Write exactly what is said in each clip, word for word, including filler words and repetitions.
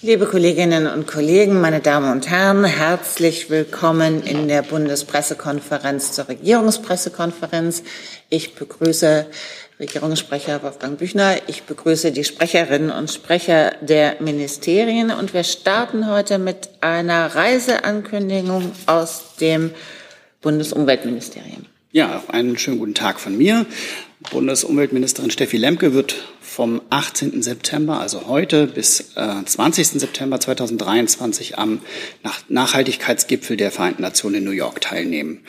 Liebe Kolleginnen und Kollegen, meine Damen und Herren, herzlich willkommen in der Bundespressekonferenz zur Regierungspressekonferenz. Ich begrüße Regierungssprecher Wolfgang Büchner, ich begrüße die Sprecherinnen und Sprecher der Ministerien und wir starten heute mit einer Reiseankündigung aus dem Bundesumweltministerium. Ja, auch einen schönen guten Tag von mir. Bundesumweltministerin Steffi Lemke wird vom achtzehnten September, also heute, bis äh, zwanzigsten September zweitausenddreiundzwanzig am Nach- Nachhaltigkeitsgipfel der Vereinten Nationen in New York teilnehmen.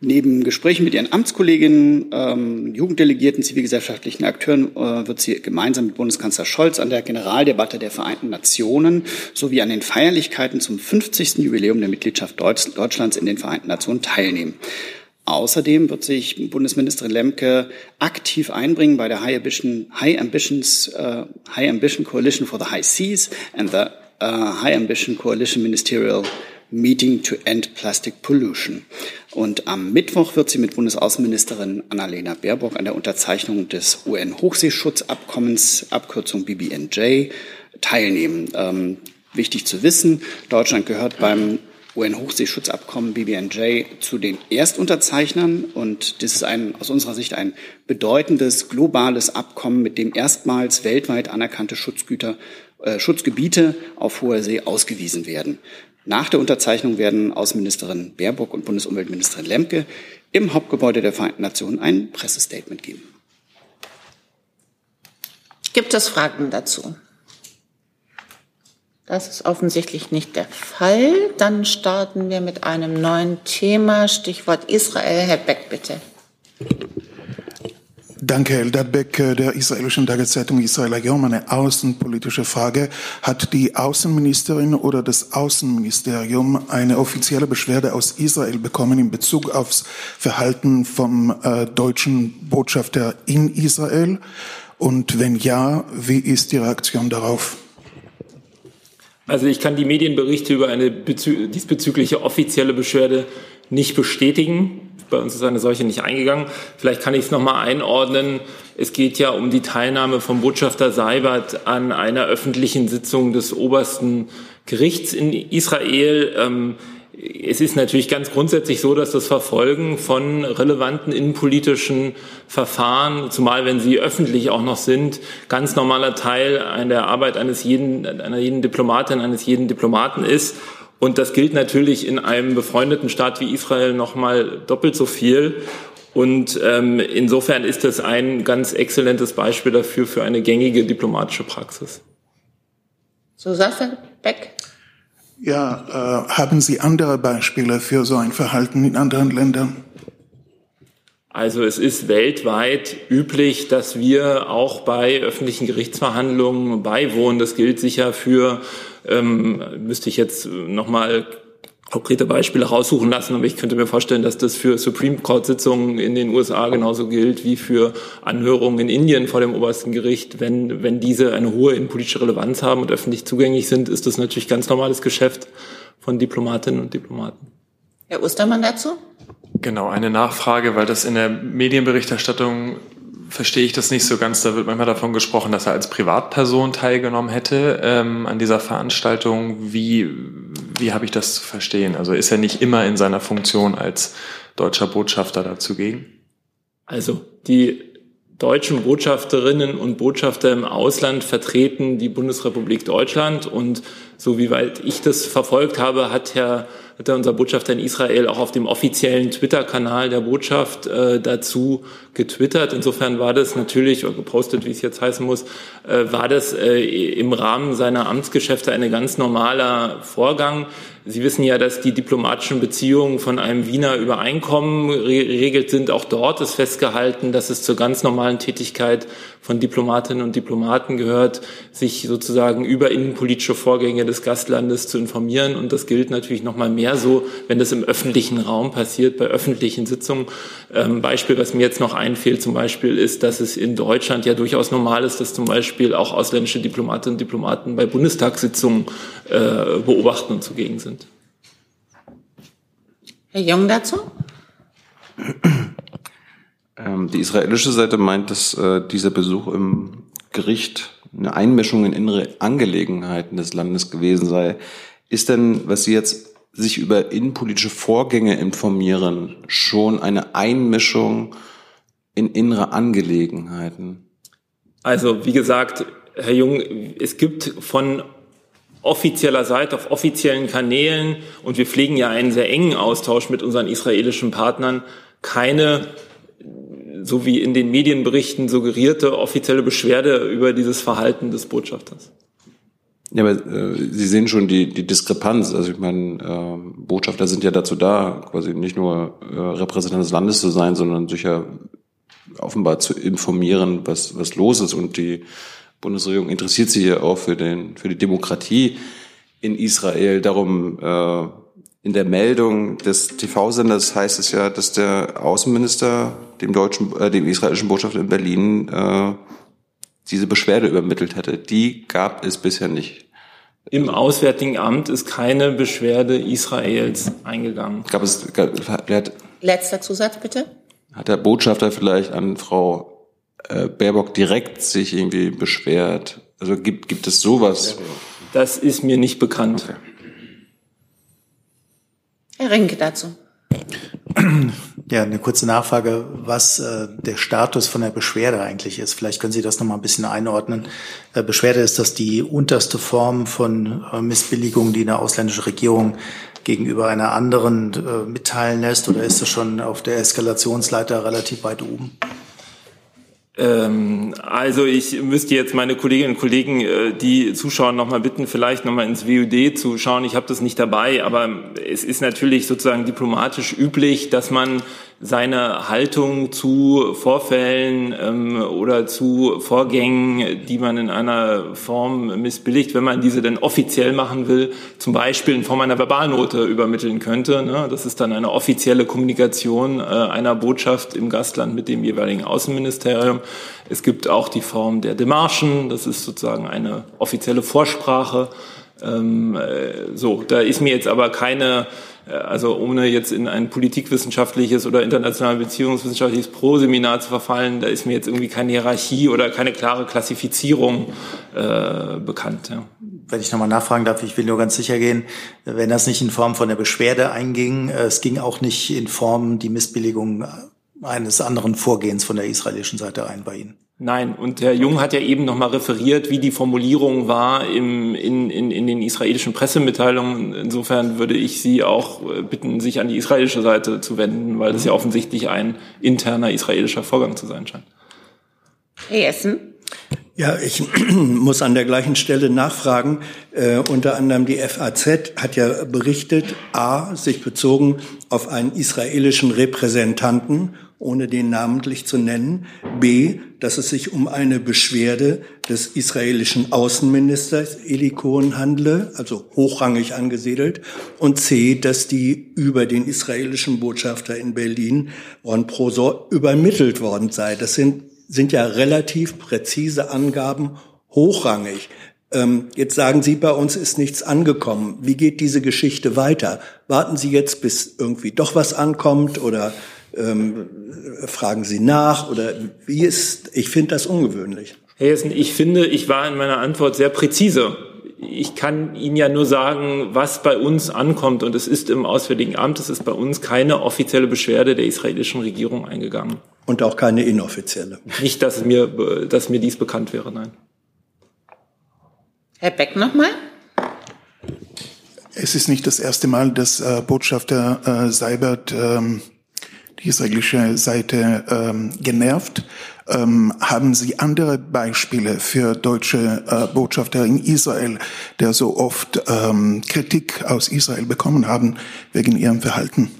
Neben Gesprächen mit ihren Amtskolleginnen, ähm, Jugenddelegierten, zivilgesellschaftlichen Akteuren äh, wird sie gemeinsam mit Bundeskanzler Scholz an der Generaldebatte der Vereinten Nationen sowie an den Feierlichkeiten zum fünfzigsten Jubiläum der Mitgliedschaft Deutsch- Deutschlands in den Vereinten Nationen teilnehmen. Außerdem wird sich Bundesministerin Lemke aktiv einbringen bei der High Ambition, High Ambitions, uh, High Ambition Coalition for the High Seas and the uh, High Ambition Coalition Ministerial Meeting to End Plastic Pollution. Und am Mittwoch wird sie mit Bundesaußenministerin Annalena Baerbock an der Unterzeichnung des U N-Hochseeschutzabkommens, Abkürzung B B N J, teilnehmen. Ähm, wichtig zu wissen, Deutschland gehört beim U N-Hochseeschutzabkommen B B N J zu den Erstunterzeichnern und das ist ein, aus unserer Sicht ein bedeutendes globales Abkommen, mit dem erstmals weltweit anerkannte Schutzgüter, äh, Schutzgebiete auf hoher See ausgewiesen werden. Nach der Unterzeichnung werden Außenministerin Baerbock und Bundesumweltministerin Lemke im Hauptgebäude der Vereinten Nationen ein Pressestatement geben. Gibt es Fragen dazu? Das ist offensichtlich nicht der Fall. Dann starten wir mit einem neuen Thema. Stichwort Israel. Herr Beck, bitte. Danke, Eldad Beck der israelischen Tageszeitung Israel Hayom. Eine außenpolitische Frage. Hat die Außenministerin oder das Außenministerium eine offizielle Beschwerde aus Israel bekommen in Bezug aufs Verhalten vom äh, deutschen Botschafter in Israel? Und wenn ja, wie ist die Reaktion darauf? Also ich kann die Medienberichte über eine bezü- diesbezügliche offizielle Beschwerde nicht bestätigen. Bei uns ist eine solche nicht eingegangen. Vielleicht kann ich es nochmal einordnen. Es geht ja um die Teilnahme vom Botschafter Seibert an einer öffentlichen Sitzung des obersten Gerichts in Israel. Es ist natürlich ganz grundsätzlich so, dass das Verfolgen von relevanten innenpolitischen Verfahren, zumal wenn sie öffentlich auch noch sind, ganz normaler Teil der Arbeit eines jeden, einer jeden Diplomatin, eines jeden Diplomaten ist. Und das gilt natürlich in einem befreundeten Staat wie Israel noch mal doppelt so viel. Und ähm, insofern ist das ein ganz exzellentes Beispiel dafür, für eine gängige diplomatische Praxis. So, Sascha Beck. Ja, äh, haben Sie andere Beispiele für so ein Verhalten in anderen Ländern? Also es ist weltweit üblich, dass wir auch bei öffentlichen Gerichtsverhandlungen beiwohnen. Das gilt sicher für, ähm, müsste ich jetzt nochmal konkrete Beispiele raussuchen lassen, aber ich könnte mir vorstellen, dass das für Supreme Court-Sitzungen in den U S A genauso gilt wie für Anhörungen in Indien vor dem obersten Gericht. Wenn, wenn diese eine hohe innenpolitische Relevanz haben und öffentlich zugänglich sind, ist das natürlich ganz normales Geschäft von Diplomatinnen und Diplomaten. Herr Ostermann dazu? Genau, eine Nachfrage, weil das in der Medienberichterstattung verstehe ich das nicht so ganz. Da wird manchmal davon gesprochen, dass er als Privatperson teilgenommen hätte ähm, an dieser Veranstaltung. Wie, wie habe ich das zu verstehen? Also ist er nicht immer in seiner Funktion als deutscher Botschafter da zugegen? Also die deutschen Botschafterinnen und Botschafter im Ausland vertreten die Bundesrepublik Deutschland. Und so wie weit ich das verfolgt habe, hat Herr hat unser Botschafter in Israel auch auf dem offiziellen Twitter-Kanal der Botschaft äh, dazu getwittert. Insofern war das natürlich, oder gepostet, wie es jetzt heißen muss, äh, war das äh, im Rahmen seiner Amtsgeschäfte ein ganz normaler Vorgang. Sie wissen ja, dass die diplomatischen Beziehungen von einem Wiener Übereinkommen geregelt sind. Auch dort ist festgehalten, dass es zur ganz normalen Tätigkeit von Diplomatinnen und Diplomaten gehört, sich sozusagen über innenpolitische Vorgänge des Gastlandes zu informieren. Und das gilt natürlich noch mal mehr so, wenn das im öffentlichen Raum passiert, bei öffentlichen Sitzungen. Ähm, Beispiel, was mir jetzt noch einfällt, zum Beispiel ist, dass es in Deutschland ja durchaus normal ist, dass zum Beispiel auch ausländische Diplomatinnen und Diplomaten bei Bundestagssitzungen äh, beobachten und zugegen sind. Herr Jung dazu? Ähm, die israelische Seite meint, dass äh, dieser Besuch im Gericht eine Einmischung in innere Angelegenheiten des Landes gewesen sei. Ist denn, was Sie jetzt sich über innenpolitische Vorgänge informieren, schon eine Einmischung in innere Angelegenheiten? Also, wie gesagt, Herr Jung, es gibt von offizieller Seite, auf offiziellen Kanälen, und wir pflegen ja einen sehr engen Austausch mit unseren israelischen Partnern, keine, so wie in den Medienberichten suggerierte, offizielle Beschwerde über dieses Verhalten des Botschafters. Ja, aber äh, Sie sehen schon die, die Diskrepanz. Also ich meine, äh, Botschafter sind ja dazu da, quasi nicht nur äh, Repräsentant des Landes zu sein, sondern sich ja offenbar zu informieren, was was los ist. Und die Bundesregierung interessiert sich ja auch für den für die Demokratie in Israel. Darum äh, in der Meldung des T V-Senders heißt es ja, dass der Außenminister dem deutschen, äh, dem israelischen Botschafter in Berlin äh, diese Beschwerde übermittelt hätte. Die gab es bisher nicht. Im Auswärtigen Amt ist keine Beschwerde Israels eingegangen. Gab es, gab, hat, Letzter Zusatz, bitte. Hat der Botschafter vielleicht an Frau äh, Baerbock direkt sich irgendwie beschwert? Also gibt, gibt es sowas? Das ist mir nicht bekannt. Okay. Herr Renke dazu. Ja, eine kurze Nachfrage, was äh, der Status von der Beschwerde eigentlich ist. Vielleicht können Sie das nochmal ein bisschen einordnen. Äh, Beschwerde, ist das die unterste Form von äh, Missbilligung, die eine ausländische Regierung gegenüber einer anderen äh, mitteilen lässt? Oder ist das schon auf der Eskalationsleiter relativ weit oben? Ähm, also ich müsste jetzt meine Kolleginnen und Kollegen, äh, die zuschauen, nochmal bitten, vielleicht nochmal ins W U D zu schauen. Ich habe das nicht dabei, aber es ist natürlich sozusagen diplomatisch üblich, dass man seine Haltung zu Vorfällen ähm, oder zu Vorgängen, die man in einer Form missbilligt, wenn man diese denn offiziell machen will, zum Beispiel in Form einer Verbalnote übermitteln könnte, ne? Das ist dann eine offizielle Kommunikation äh, einer Botschaft im Gastland mit dem jeweiligen Außenministerium. Es gibt auch die Form der Demarchen, das ist sozusagen eine offizielle Vorsprache. Ähm, äh, so, da ist mir jetzt aber keine, äh, also ohne jetzt in ein politikwissenschaftliches oder international beziehungswissenschaftliches Proseminar zu verfallen, da ist mir jetzt irgendwie keine Hierarchie oder keine klare Klassifizierung äh, bekannt. Ja. Wenn ich nochmal nachfragen darf, ich will nur ganz sicher gehen, wenn das nicht in Form von der Beschwerde einging, äh, es ging auch nicht in Form die Missbilligung eines anderen Vorgehens von der israelischen Seite ein bei Ihnen. Nein, und Herr Jung hat ja eben nochmal referiert, wie die Formulierung war im, in, in, in den israelischen Pressemitteilungen. Insofern würde ich Sie auch bitten, sich an die israelische Seite zu wenden, weil das ja offensichtlich ein interner israelischer Vorgang zu sein scheint. Herr Jessen? Ja, ich muss an der gleichen Stelle nachfragen. Äh, unter anderem die F A Z hat ja berichtet, a, sich bezogen auf einen israelischen Repräsentanten, ohne den namentlich zu nennen, b, dass es sich um eine Beschwerde des israelischen Außenministers Eli Cohen handle, also hochrangig angesiedelt, und c, dass die über den israelischen Botschafter in Berlin, Ron Prosor, übermittelt worden sei. Das sind, sind ja relativ präzise Angaben, hochrangig. Ähm, jetzt sagen Sie, bei uns ist nichts angekommen. Wie geht diese Geschichte weiter? Warten Sie jetzt, bis irgendwie doch was ankommt, oder Ähm, fragen Sie nach, oder wie ist, ich finde das ungewöhnlich. Herr Jessen, ich finde, ich war in meiner Antwort sehr präzise. Ich kann Ihnen ja nur sagen, was bei uns ankommt, und es ist im Auswärtigen Amt, es ist bei uns keine offizielle Beschwerde der israelischen Regierung eingegangen. Und auch keine inoffizielle. Nicht, dass mir, dass mir dies bekannt wäre, nein. Herr Beck nochmal? Es ist nicht das erste Mal, dass äh, Botschafter äh, Seibert ähm, die israelische Seite ähm, genervt. Ähm, haben Sie andere Beispiele für deutsche äh, Botschafter in Israel, der so oft ähm, Kritik aus Israel bekommen haben wegen ihrem Verhalten?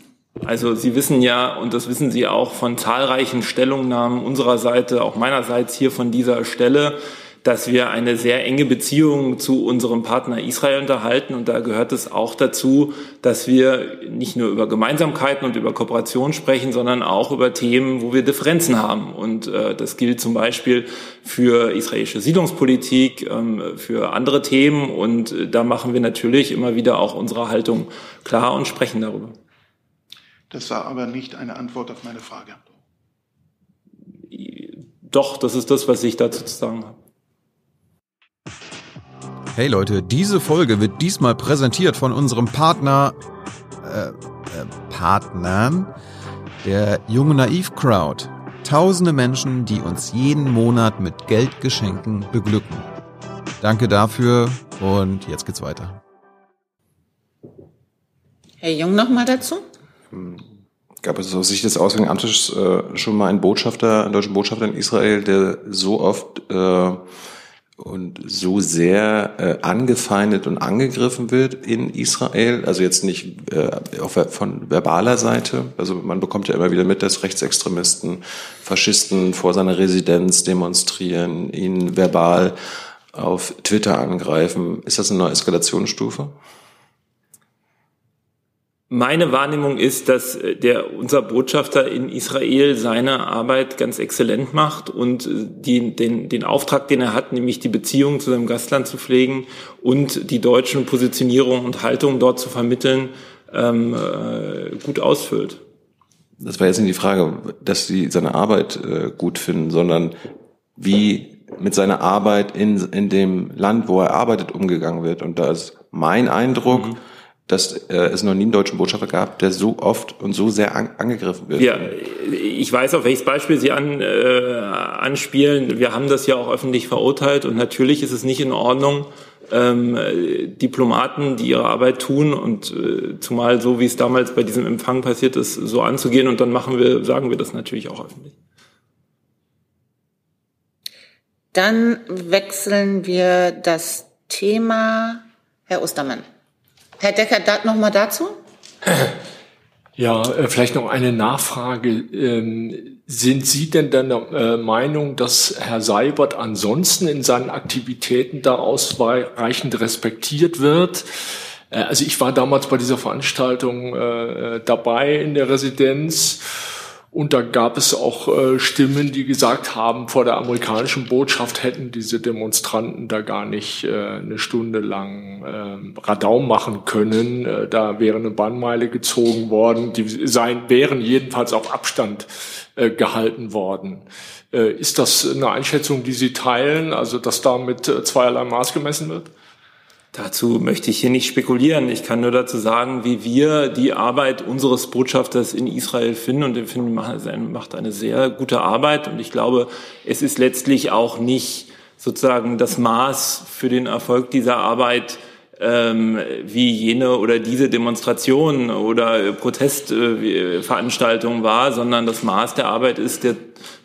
Also Sie wissen ja, und das wissen Sie auch von zahlreichen Stellungnahmen unserer Seite, auch meinerseits hier von dieser Stelle, dass wir eine sehr enge Beziehung zu unserem Partner Israel unterhalten. Und da gehört es auch dazu, dass wir nicht nur über Gemeinsamkeiten und über Kooperation sprechen, sondern auch über Themen, wo wir Differenzen haben. Und äh, das gilt zum Beispiel für israelische Siedlungspolitik, ähm, für andere Themen. Und äh, da machen wir natürlich immer wieder auch unsere Haltung klar und sprechen darüber. Das war aber nicht eine Antwort auf meine Frage. Doch, das ist das, was ich dazu zu sagen habe. Hey Leute, diese Folge wird diesmal präsentiert von unserem Partner, äh, äh, Partnern, der Jung und Naiv Crowd. Tausende Menschen, die uns jeden Monat mit Geldgeschenken beglücken. Danke dafür und jetzt geht's weiter. Hey Jung, nochmal dazu? Gab es aus Sicht des Auswärtigen Amtes äh, schon mal einen Botschafter, einen deutschen Botschafter in Israel, der so oft äh, und so sehr äh, angefeindet und angegriffen wird in Israel? Also jetzt nicht äh, auf, von verbaler Seite. Also man bekommt ja immer wieder mit, dass Rechtsextremisten, Faschisten vor seiner Residenz demonstrieren, ihn verbal auf Twitter angreifen. Ist das eine neue Eskalationsstufe? Meine Wahrnehmung ist, dass der, unser Botschafter in Israel seine Arbeit ganz exzellent macht und die, den, den Auftrag, den er hat, nämlich die Beziehungen zu seinem Gastland zu pflegen und die deutschen Positionierung und Haltung dort zu vermitteln, ähm, äh, gut ausfüllt. Das war jetzt nicht die Frage, dass Sie seine Arbeit äh, gut finden, sondern wie mit seiner Arbeit in, in dem Land, wo er arbeitet, umgegangen wird. Und da ist mein Eindruck, mhm. dass äh, es noch nie einen deutschen Botschafter gab, der so oft und so sehr an, angegriffen wird. Ja, ich weiß, auf welches Beispiel Sie an, äh, anspielen. Wir haben das ja auch öffentlich verurteilt und natürlich ist es nicht in Ordnung, ähm, Diplomaten, die ihre Arbeit tun und äh, zumal so, wie es damals bei diesem Empfang passiert ist, so anzugehen und dann machen wir, sagen wir das natürlich auch öffentlich. Dann wechseln wir das Thema. Herr Ostermann. Herr Decker, noch mal dazu? Ja, vielleicht noch eine Nachfrage. Sind Sie denn der Meinung, dass Herr Seibert ansonsten in seinen Aktivitäten da ausreichend respektiert wird? Also ich war damals bei dieser Veranstaltung dabei in der Residenz. Und da gab es auch äh, Stimmen, die gesagt haben, vor der amerikanischen Botschaft hätten diese Demonstranten da gar nicht äh, eine Stunde lang äh, Radau machen können. Äh, da wäre eine Bannmeile gezogen worden. Die seien, wären jedenfalls auf Abstand äh, gehalten worden. Äh, ist das eine Einschätzung, die Sie teilen, also dass da mit äh, zweierlei Maß gemessen wird? Dazu möchte ich hier nicht spekulieren. Ich kann nur dazu sagen, wie wir die Arbeit unseres Botschafters in Israel finden. Und wir finden, er macht eine sehr gute Arbeit. Und ich glaube, es ist letztlich auch nicht sozusagen das Maß für den Erfolg dieser Arbeit, ähm, wie jene oder diese Demonstration oder Protestveranstaltung war, sondern das Maß der Arbeit ist der,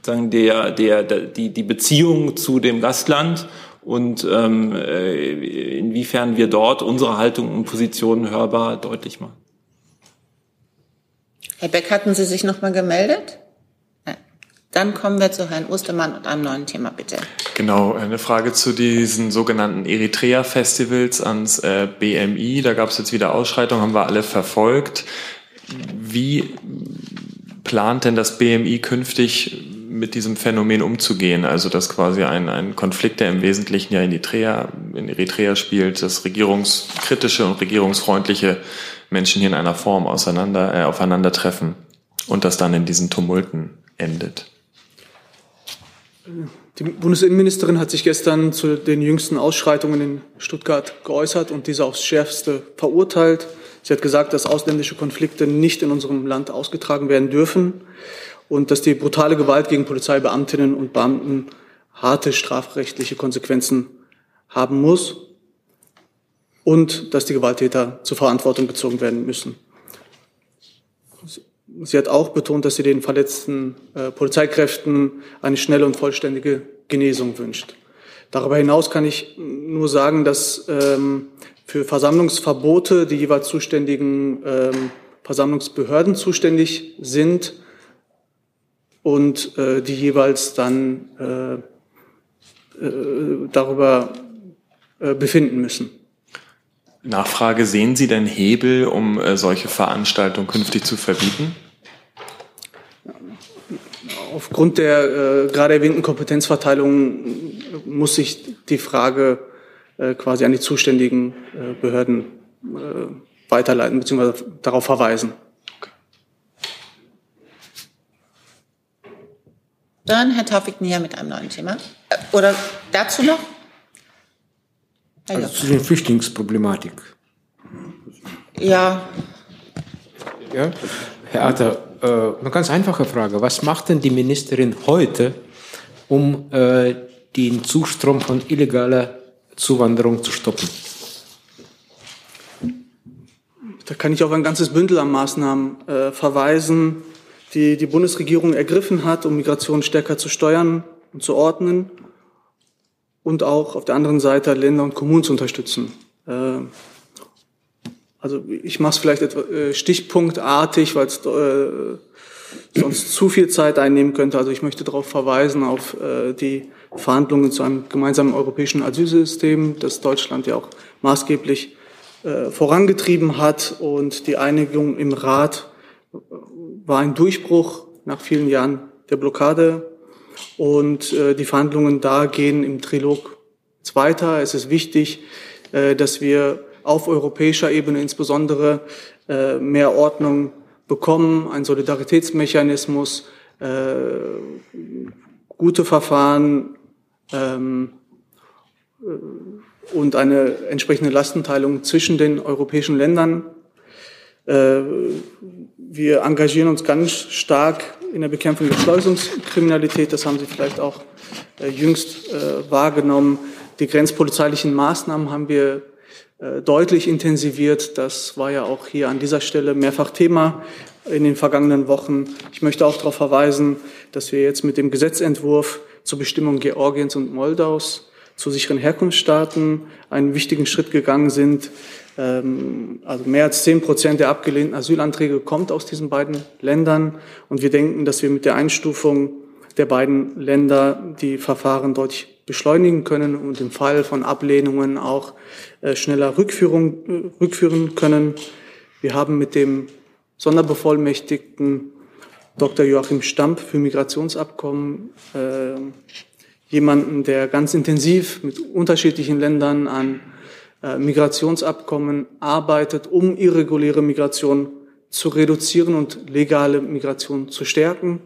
sozusagen der, der, der, die, die Beziehung zu dem Gastland. Und ähm, inwiefern wir dort unsere Haltung und Positionen hörbar deutlich machen. Herr Beck, hatten Sie sich noch mal gemeldet? Nein. Dann kommen wir zu Herrn Ostermann und einem neuen Thema, bitte. Genau, eine Frage zu diesen sogenannten Eritrea-Festivals ans äh, B M I. Da gab es jetzt wieder Ausschreitungen, haben wir alle verfolgt. Wie plant denn das B M I künftig mit diesem Phänomen umzugehen, also dass quasi ein, ein Konflikt, der im Wesentlichen ja in Eritrea, in Eritrea spielt, dass regierungskritische und regierungsfreundliche Menschen hier in einer Form auseinander, äh, aufeinandertreffen und das dann in diesen Tumulten endet? Die Bundesinnenministerin hat sich gestern zu den jüngsten Ausschreitungen in Stuttgart geäußert und diese aufs Schärfste verurteilt. Sie hat gesagt, dass ausländische Konflikte nicht in unserem Land ausgetragen werden dürfen. Und dass die brutale Gewalt gegen Polizeibeamtinnen und Beamten harte strafrechtliche Konsequenzen haben muss und dass die Gewalttäter zur Verantwortung gezogen werden müssen. Sie hat auch betont, dass sie den verletzten äh, Polizeikräften eine schnelle und vollständige Genesung wünscht. Darüber hinaus kann ich nur sagen, dass ähm, für Versammlungsverbote die jeweils zuständigen ähm, Versammlungsbehörden zuständig sind, und äh, die jeweils dann äh, äh, darüber äh, befinden müssen. Nachfrage, sehen Sie denn Hebel, um äh, solche Veranstaltungen künftig zu verbieten? Aufgrund der äh, gerade erwähnten Kompetenzverteilung muss sich die Frage äh, quasi an die zuständigen äh, Behörden äh, weiterleiten bzw. darauf verweisen. Dann Herr Tawfik Nia mit einem neuen Thema. Oder dazu noch? Also zu der Flüchtlingsproblematik. Ja. Ja. Herr Atta, äh, eine ganz einfache Frage. Was macht denn die Ministerin heute, um äh, den Zustrom von illegaler Zuwanderung zu stoppen? Da kann ich auf ein ganzes Bündel an Maßnahmen äh, verweisen, die die Bundesregierung ergriffen hat, um Migration stärker zu steuern und zu ordnen und auch auf der anderen Seite Länder und Kommunen zu unterstützen. Äh, also ich mache es vielleicht etwas äh, stichpunktartig, weil es äh, sonst zu viel Zeit einnehmen könnte. Also ich möchte darauf verweisen, auf äh, die Verhandlungen zu einem gemeinsamen europäischen Asylsystem, das Deutschland ja auch maßgeblich vorangetrieben hat, und die Einigung im Rat war ein Durchbruch nach vielen Jahren der Blockade, und die Verhandlungen da gehen im Trilog jetzt weiter. Es ist wichtig, dass wir auf europäischer Ebene insbesondere mehr Ordnung bekommen, einen Solidaritätsmechanismus, gute Verfahren und eine entsprechende Lastenteilung zwischen den europäischen Ländern. Wir engagieren uns ganz stark in der Bekämpfung der Schleusungskriminalität. Das haben Sie vielleicht auch jüngst wahrgenommen. Die grenzpolizeilichen Maßnahmen haben wir deutlich intensiviert. Das war ja auch hier an dieser Stelle mehrfach Thema in den vergangenen Wochen. Ich möchte auch darauf verweisen, dass wir jetzt mit dem Gesetzentwurf zur Bestimmung Georgiens und Moldaus zu sicheren Herkunftsstaaten einen wichtigen Schritt gegangen sind. Also mehr als zehn Prozent der abgelehnten Asylanträge kommt aus diesen beiden Ländern. Und wir denken, dass wir mit der Einstufung der beiden Länder die Verfahren deutlich beschleunigen können und im Fall von Ablehnungen auch schneller Rückführung, rückführen können. Wir haben mit dem Sonderbevollmächtigten Doktor Joachim Stamp für Migrationsabkommen äh, jemanden, der ganz intensiv mit unterschiedlichen Ländern an äh, Migrationsabkommen arbeitet, um irreguläre Migration zu reduzieren und legale Migration zu stärken.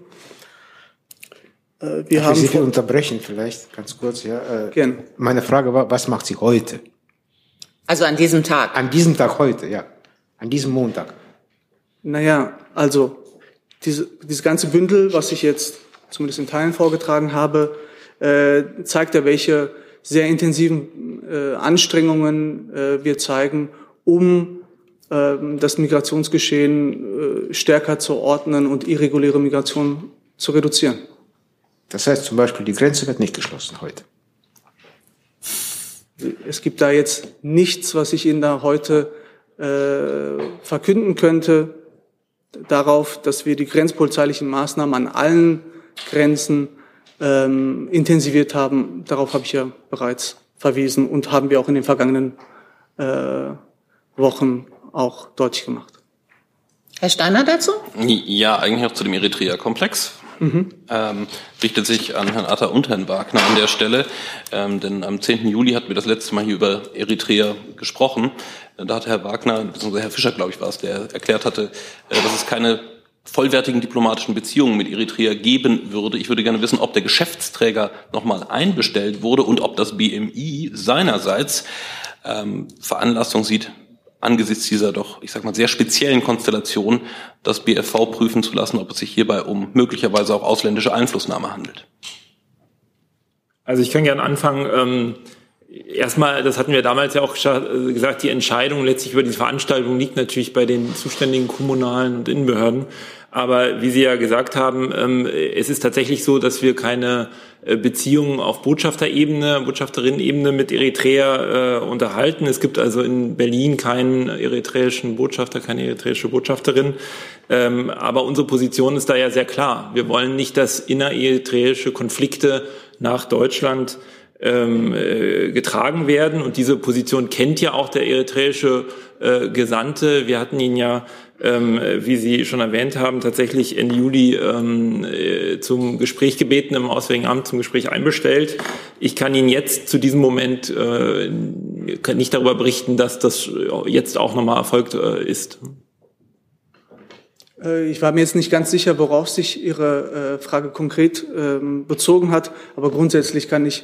Äh, wir Darf haben ich Sie vor- unterbrechen vielleicht ganz kurz? Ja, äh, Gerne. Meine Frage war, was macht sie heute? Also an diesem Tag? An diesem Tag heute, ja. An diesem Montag. Naja, also diese, dieses ganze Bündel, was ich jetzt zumindest in Teilen vorgetragen habe, äh, zeigt ja, welche sehr intensiven äh, Anstrengungen äh, wir zeigen, um äh, das Migrationsgeschehen äh, stärker zu ordnen und irreguläre Migration zu reduzieren. Das heißt zum Beispiel, die Grenze wird nicht geschlossen heute? Es gibt da jetzt nichts, was ich Ihnen da heute äh, verkünden könnte, darauf, dass wir die grenzpolizeilichen Maßnahmen an allen Grenzen Ähm, intensiviert haben. Darauf habe ich ja bereits verwiesen und haben wir auch in den vergangenen äh, Wochen auch deutlich gemacht. Herr Steiner dazu? Ja, eigentlich auch zu dem Eritrea-Komplex. Mhm. Ähm, richtet sich an Herrn Atta und Herrn Wagner an der Stelle, ähm, denn am zehnten Juli hatten wir das letzte Mal hier über Eritrea gesprochen. Da hat Herr Wagner, beziehungsweise Herr Fischer, glaube ich, war es, der erklärt hatte, äh, dass es keine vollwertigen diplomatischen Beziehungen mit Eritrea geben würde. Ich würde gerne wissen, ob der Geschäftsträger nochmal einbestellt wurde und ob das B M I seinerseits ähm, Veranlassung sieht, angesichts dieser doch, ich sag mal, sehr speziellen Konstellation, das B F V prüfen zu lassen, ob es sich hierbei um möglicherweise auch ausländische Einflussnahme handelt. Also ich kann gerne anfangen. Ähm Erstmal, das hatten wir damals ja auch gesagt, die Entscheidung letztlich über die Veranstaltung liegt natürlich bei den zuständigen kommunalen und Innenbehörden. Aber wie Sie ja gesagt haben, es ist tatsächlich so, dass wir keine Beziehungen auf Botschafterebene, Botschafterinnenebene mit Eritrea unterhalten. Es gibt also in Berlin keinen eritreischen Botschafter, keine eritreische Botschafterin. Aber unsere Position ist da ja sehr klar. Wir wollen nicht, dass innereritreische Konflikte nach Deutschland getragen werden, und diese Position kennt ja auch der eritreische äh, Gesandte. Wir hatten ihn ja, ähm, wie Sie schon erwähnt haben, tatsächlich Ende Juli ähm, zum Gespräch gebeten, im Auswärtigen Amt zum Gespräch einbestellt. Ich kann Ihnen jetzt zu diesem Moment äh, nicht darüber berichten, dass das jetzt auch nochmal erfolgt äh, ist. Ich war mir jetzt nicht ganz sicher, worauf sich Ihre äh, Frage konkret äh, bezogen hat, aber grundsätzlich kann ich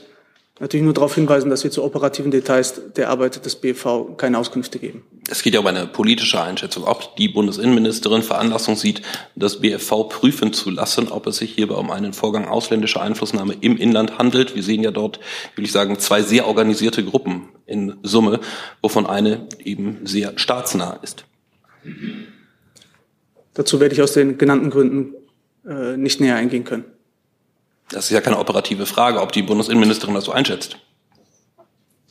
natürlich nur darauf hinweisen, dass wir zu operativen Details der Arbeit des B V keine Auskünfte geben. Es geht ja um eine politische Einschätzung. Auch die Bundesinnenministerin Veranlassung sieht, das B F V prüfen zu lassen, ob es sich hierbei um einen Vorgang ausländischer Einflussnahme im Inland handelt. Wir sehen ja dort, will ich sagen, zwei sehr organisierte Gruppen in Summe, wovon eine eben sehr staatsnah ist. Dazu werde ich aus den genannten Gründen äh, nicht näher eingehen können. Das ist ja keine operative Frage, ob die Bundesinnenministerin das so einschätzt.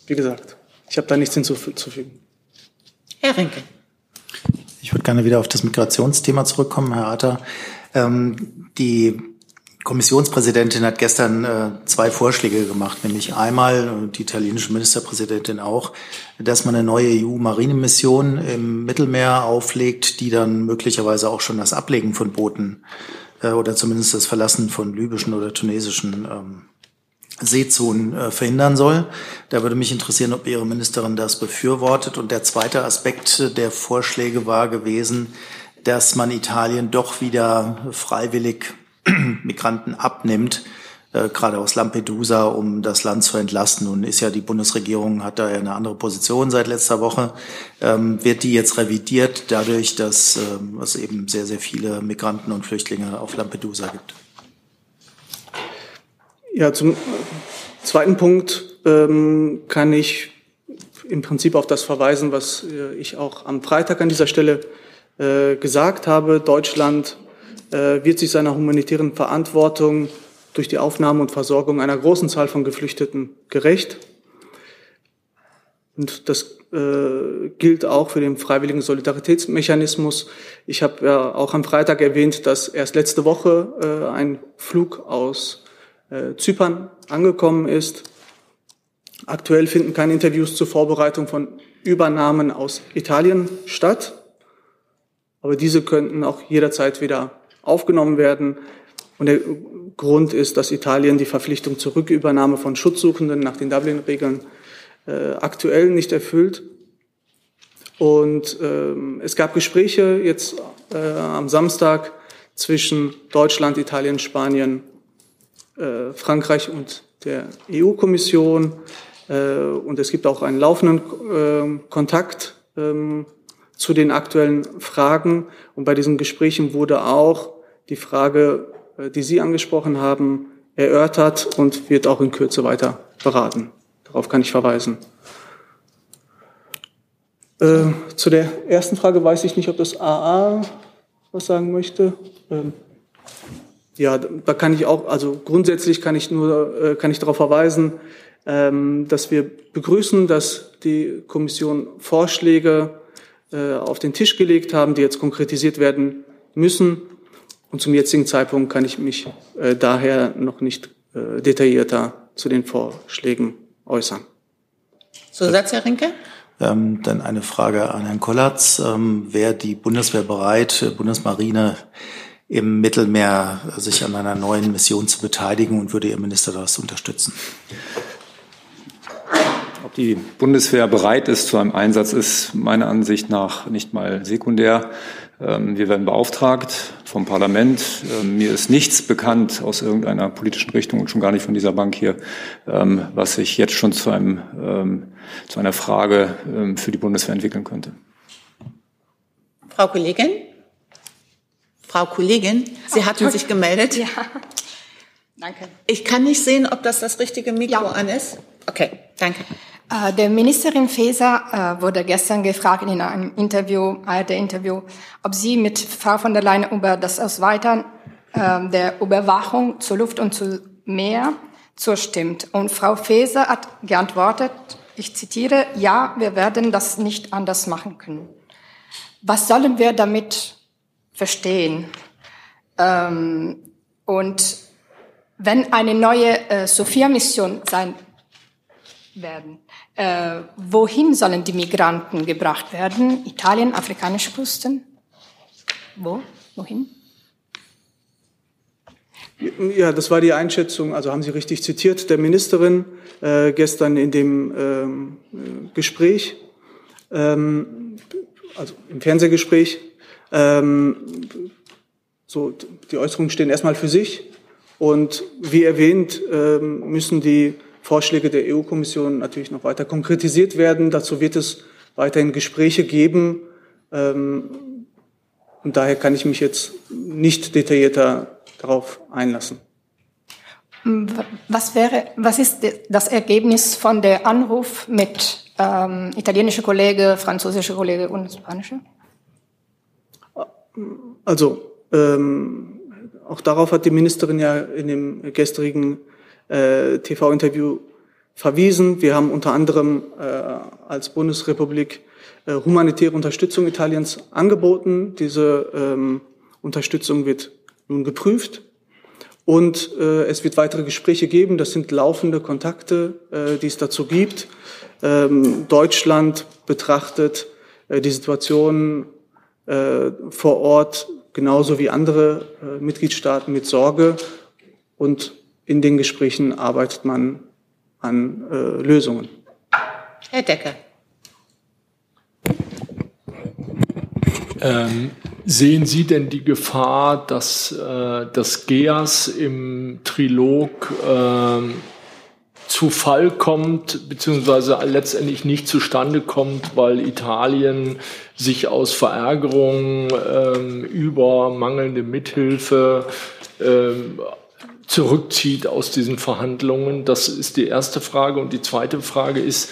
Wie gesagt, ich habe da nichts hinzuzufügen. Herr Rinke. Ich würde gerne wieder auf das Migrationsthema zurückkommen, Herr Atter. Ähm, die Kommissionspräsidentin hat gestern äh, zwei Vorschläge gemacht, nämlich einmal, die italienische Ministerpräsidentin auch, dass man eine neue E U-Marinemission im Mittelmeer auflegt, die dann möglicherweise auch schon das Ablegen von Booten oder zumindest das Verlassen von libyschen oder tunesischen ähm, Seezonen äh, verhindern soll. Da würde mich interessieren, ob Ihre Ministerin das befürwortet. Und der zweite Aspekt der Vorschläge war gewesen, dass man Italien doch wieder freiwillig Migranten abnimmt, äh, gerade aus Lampedusa, um das Land zu entlasten. Nun ist ja die Bundesregierung, hat da ja eine andere Position seit letzter Woche. Ähm, wird die jetzt revidiert dadurch, dass ähm, es eben sehr, sehr viele Migranten und Flüchtlinge auf Lampedusa gibt? Ja, zum zweiten Punkt ähm, kann ich im Prinzip auf das verweisen, was äh, ich auch am Freitag an dieser Stelle äh, gesagt habe. Deutschland äh, wird sich seiner humanitären Verantwortung durch die Aufnahme und Versorgung einer großen Zahl von Geflüchteten gerecht. Und das äh, gilt auch für den freiwilligen Solidaritätsmechanismus. Ich habe ja auch am Freitag erwähnt, dass erst letzte Woche äh, ein Flug aus äh, Zypern angekommen ist. Aktuell finden keine Interviews zur Vorbereitung von Übernahmen aus Italien statt. Aber diese könnten auch jederzeit wieder aufgenommen werden. Und der Grund ist, dass Italien die Verpflichtung zur Rückübernahme von Schutzsuchenden nach den Dublin-Regeln äh, aktuell nicht erfüllt. Und ähm, es gab Gespräche jetzt äh, am Samstag zwischen Deutschland, Italien, Spanien, äh, Frankreich und der E U-Kommission. Äh, und es gibt auch einen laufenden äh, Kontakt äh, zu den aktuellen Fragen. Und bei diesen Gesprächen wurde auch die Frage, die Sie angesprochen haben, erörtert und wird auch in Kürze weiter beraten. Darauf kann ich verweisen. Äh, zu der ersten Frage weiß ich nicht, ob das A A was sagen möchte. Ähm, ja, da kann ich auch, also grundsätzlich kann ich nur, äh, kann ich darauf verweisen, ähm, dass wir begrüßen, dass die Kommission Vorschläge äh, auf den Tisch gelegt haben, die jetzt konkretisiert werden müssen. Und zum jetzigen Zeitpunkt kann ich mich äh, daher noch nicht äh, detaillierter zu den Vorschlägen äußern. Zusatz, Herr Rinke? Ähm, dann eine Frage an Herrn Kollatz. Ähm, wäre die Bundeswehr bereit, Bundesmarine im Mittelmeer sich an einer neuen Mission zu beteiligen und würde Ihr Minister das unterstützen? Ob die Bundeswehr bereit ist zu einem Einsatz, ist meiner Ansicht nach nicht mal sekundär. Wir werden beauftragt vom Parlament. Mir ist nichts bekannt aus irgendeiner politischen Richtung und schon gar nicht von dieser Bank hier, was sich jetzt schon zu einem, zu einer Frage für die Bundeswehr entwickeln könnte. Frau Kollegin? Frau Kollegin, Sie oh, hatten toll. sich gemeldet. Ja. Danke. Ich kann nicht sehen, ob das das richtige Mikro ja. an ist. Okay, danke. Der Ministerin Faeser wurde gestern gefragt in einem Interview, A R D-Interview, ob sie mit Frau von der Leyen über das Ausweitern der Überwachung zur Luft und zu Meer zustimmt. Und Frau Faeser hat geantwortet, ich zitiere, ja, wir werden das nicht anders machen können. Was sollen wir damit verstehen? Und wenn eine neue Sophia-Mission sein werden. Äh, wohin sollen die Migranten gebracht werden? Italien, afrikanische Küsten? Wo? Wohin? Ja, das war die Einschätzung, also haben Sie richtig zitiert, der Ministerin äh, gestern in dem ähm, Gespräch, ähm, also im Fernsehgespräch. Ähm, so, die Äußerungen stehen erstmal für sich und wie erwähnt äh, müssen die Vorschläge der E U-Kommission natürlich noch weiter konkretisiert werden. Dazu wird es weiterhin Gespräche geben. Ähm, und daher kann ich mich jetzt nicht detaillierter darauf einlassen. Was wäre, was ist das Ergebnis von der Anruf mit ähm, italienischer Kollege, französischer Kollege und spanischer? Also, ähm, auch darauf hat die Ministerin ja in dem gestrigen äh, T V-Interview verwiesen. Wir haben unter anderem äh, als Bundesrepublik äh, humanitäre Unterstützung Italiens angeboten. Diese ähm, Unterstützung wird nun geprüft. Und äh, es wird weitere Gespräche geben. Das sind laufende Kontakte, äh, die es dazu gibt. Ähm, Deutschland betrachtet äh, die Situation äh, vor Ort genauso wie andere äh, Mitgliedstaaten mit Sorge. Und in den Gesprächen arbeitet man an äh, Lösungen. Herr Decker. Ähm. Sehen Sie denn die Gefahr, dass äh, das G E A S im Trilog äh, zu Fall kommt, beziehungsweise letztendlich nicht zustande kommt, weil Italien sich aus Verärgerung äh, über mangelnde Mithilfe äh, zurückzieht aus diesen Verhandlungen? Das ist die erste Frage. Und die zweite Frage ist,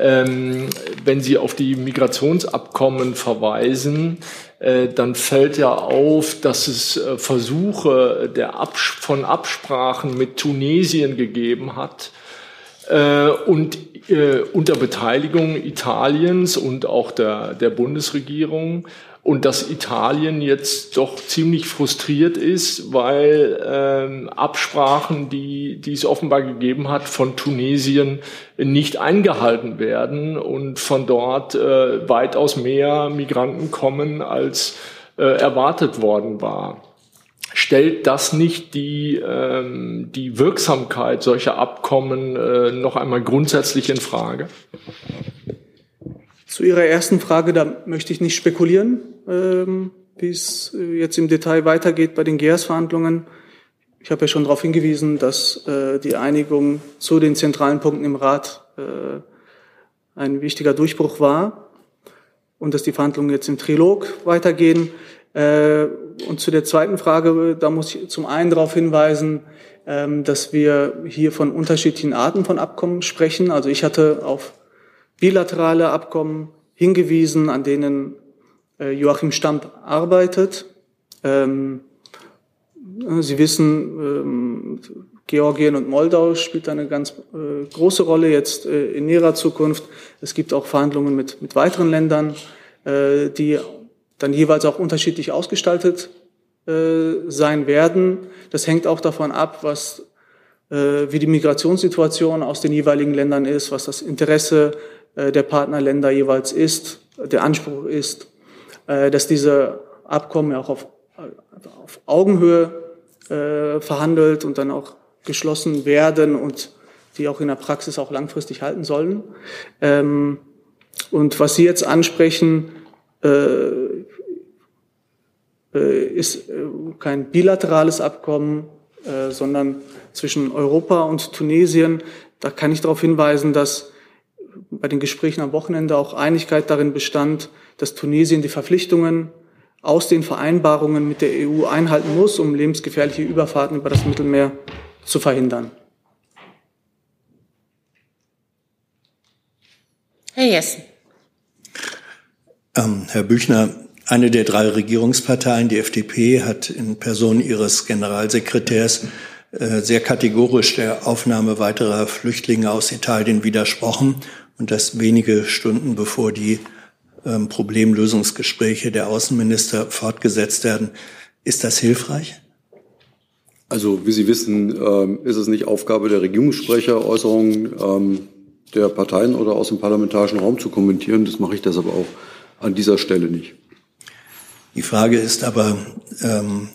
ähm, wenn Sie auf die Migrationsabkommen verweisen, dann fällt ja auf, dass es Versuche der Abs- von Absprachen mit Tunesien gegeben hat äh, und äh, unter Beteiligung Italiens und auch der, der Bundesregierung, und dass Italien jetzt doch ziemlich frustriert ist, weil äh, Absprachen, die, die es offenbar gegeben hat, von Tunesien nicht eingehalten werden und von dort äh, weitaus mehr Migranten kommen, als äh, erwartet worden war. Stellt das nicht die, ähm, die Wirksamkeit solcher Abkommen äh, noch einmal grundsätzlich in Frage? Zu Ihrer ersten Frage, da möchte ich nicht spekulieren, ähm, wie es jetzt im Detail weitergeht bei den G E A S-Verhandlungen. Ich habe ja schon darauf hingewiesen, dass äh, die Einigung zu den zentralen Punkten im Rat äh, ein wichtiger Durchbruch war und dass die Verhandlungen jetzt im Trilog weitergehen. Äh, und zu der zweiten Frage, da muss ich zum einen darauf hinweisen, äh, dass wir hier von unterschiedlichen Arten von Abkommen sprechen. Also ich hatte auf bilaterale Abkommen hingewiesen, an denen äh, Joachim Stamp arbeitet. Ähm, Sie wissen, ähm, Georgien und Moldau spielt eine ganz äh, große Rolle jetzt äh, in näherer Zukunft. Es gibt auch Verhandlungen mit, mit weiteren Ländern, äh, die dann jeweils auch unterschiedlich ausgestaltet äh, sein werden. Das hängt auch davon ab, was äh, wie die Migrationssituation aus den jeweiligen Ländern ist, was das Interesse äh, der Partnerländer jeweils ist, der Anspruch ist, äh, dass diese Abkommen auch auf auf Augenhöhe äh, verhandelt und dann auch geschlossen werden und die auch in der Praxis auch langfristig halten sollen. Ähm, und was Sie jetzt ansprechen, äh, äh, ist äh, kein bilaterales Abkommen, äh, sondern zwischen Europa und Tunesien. Da kann ich darauf hinweisen, dass bei den Gesprächen am Wochenende auch Einigkeit darin bestand, dass Tunesien die Verpflichtungen aus den Vereinbarungen mit der E U einhalten muss, um lebensgefährliche Überfahrten über das Mittelmeer zu verhindern. Herr Jessen. Ähm, Herr Büchner, eine der drei Regierungsparteien, die F D P, hat in Person ihres Generalsekretärs äh, sehr kategorisch der Aufnahme weiterer Flüchtlinge aus Italien widersprochen, und das wenige Stunden bevor die Problemlösungsgespräche der Außenminister fortgesetzt werden. Ist das hilfreich? Also wie Sie wissen, ist es nicht Aufgabe der Regierungssprecher, Äußerungen der Parteien oder aus dem parlamentarischen Raum zu kommentieren. Das mache ich deshalb auch an dieser Stelle nicht. Die Frage ist aber,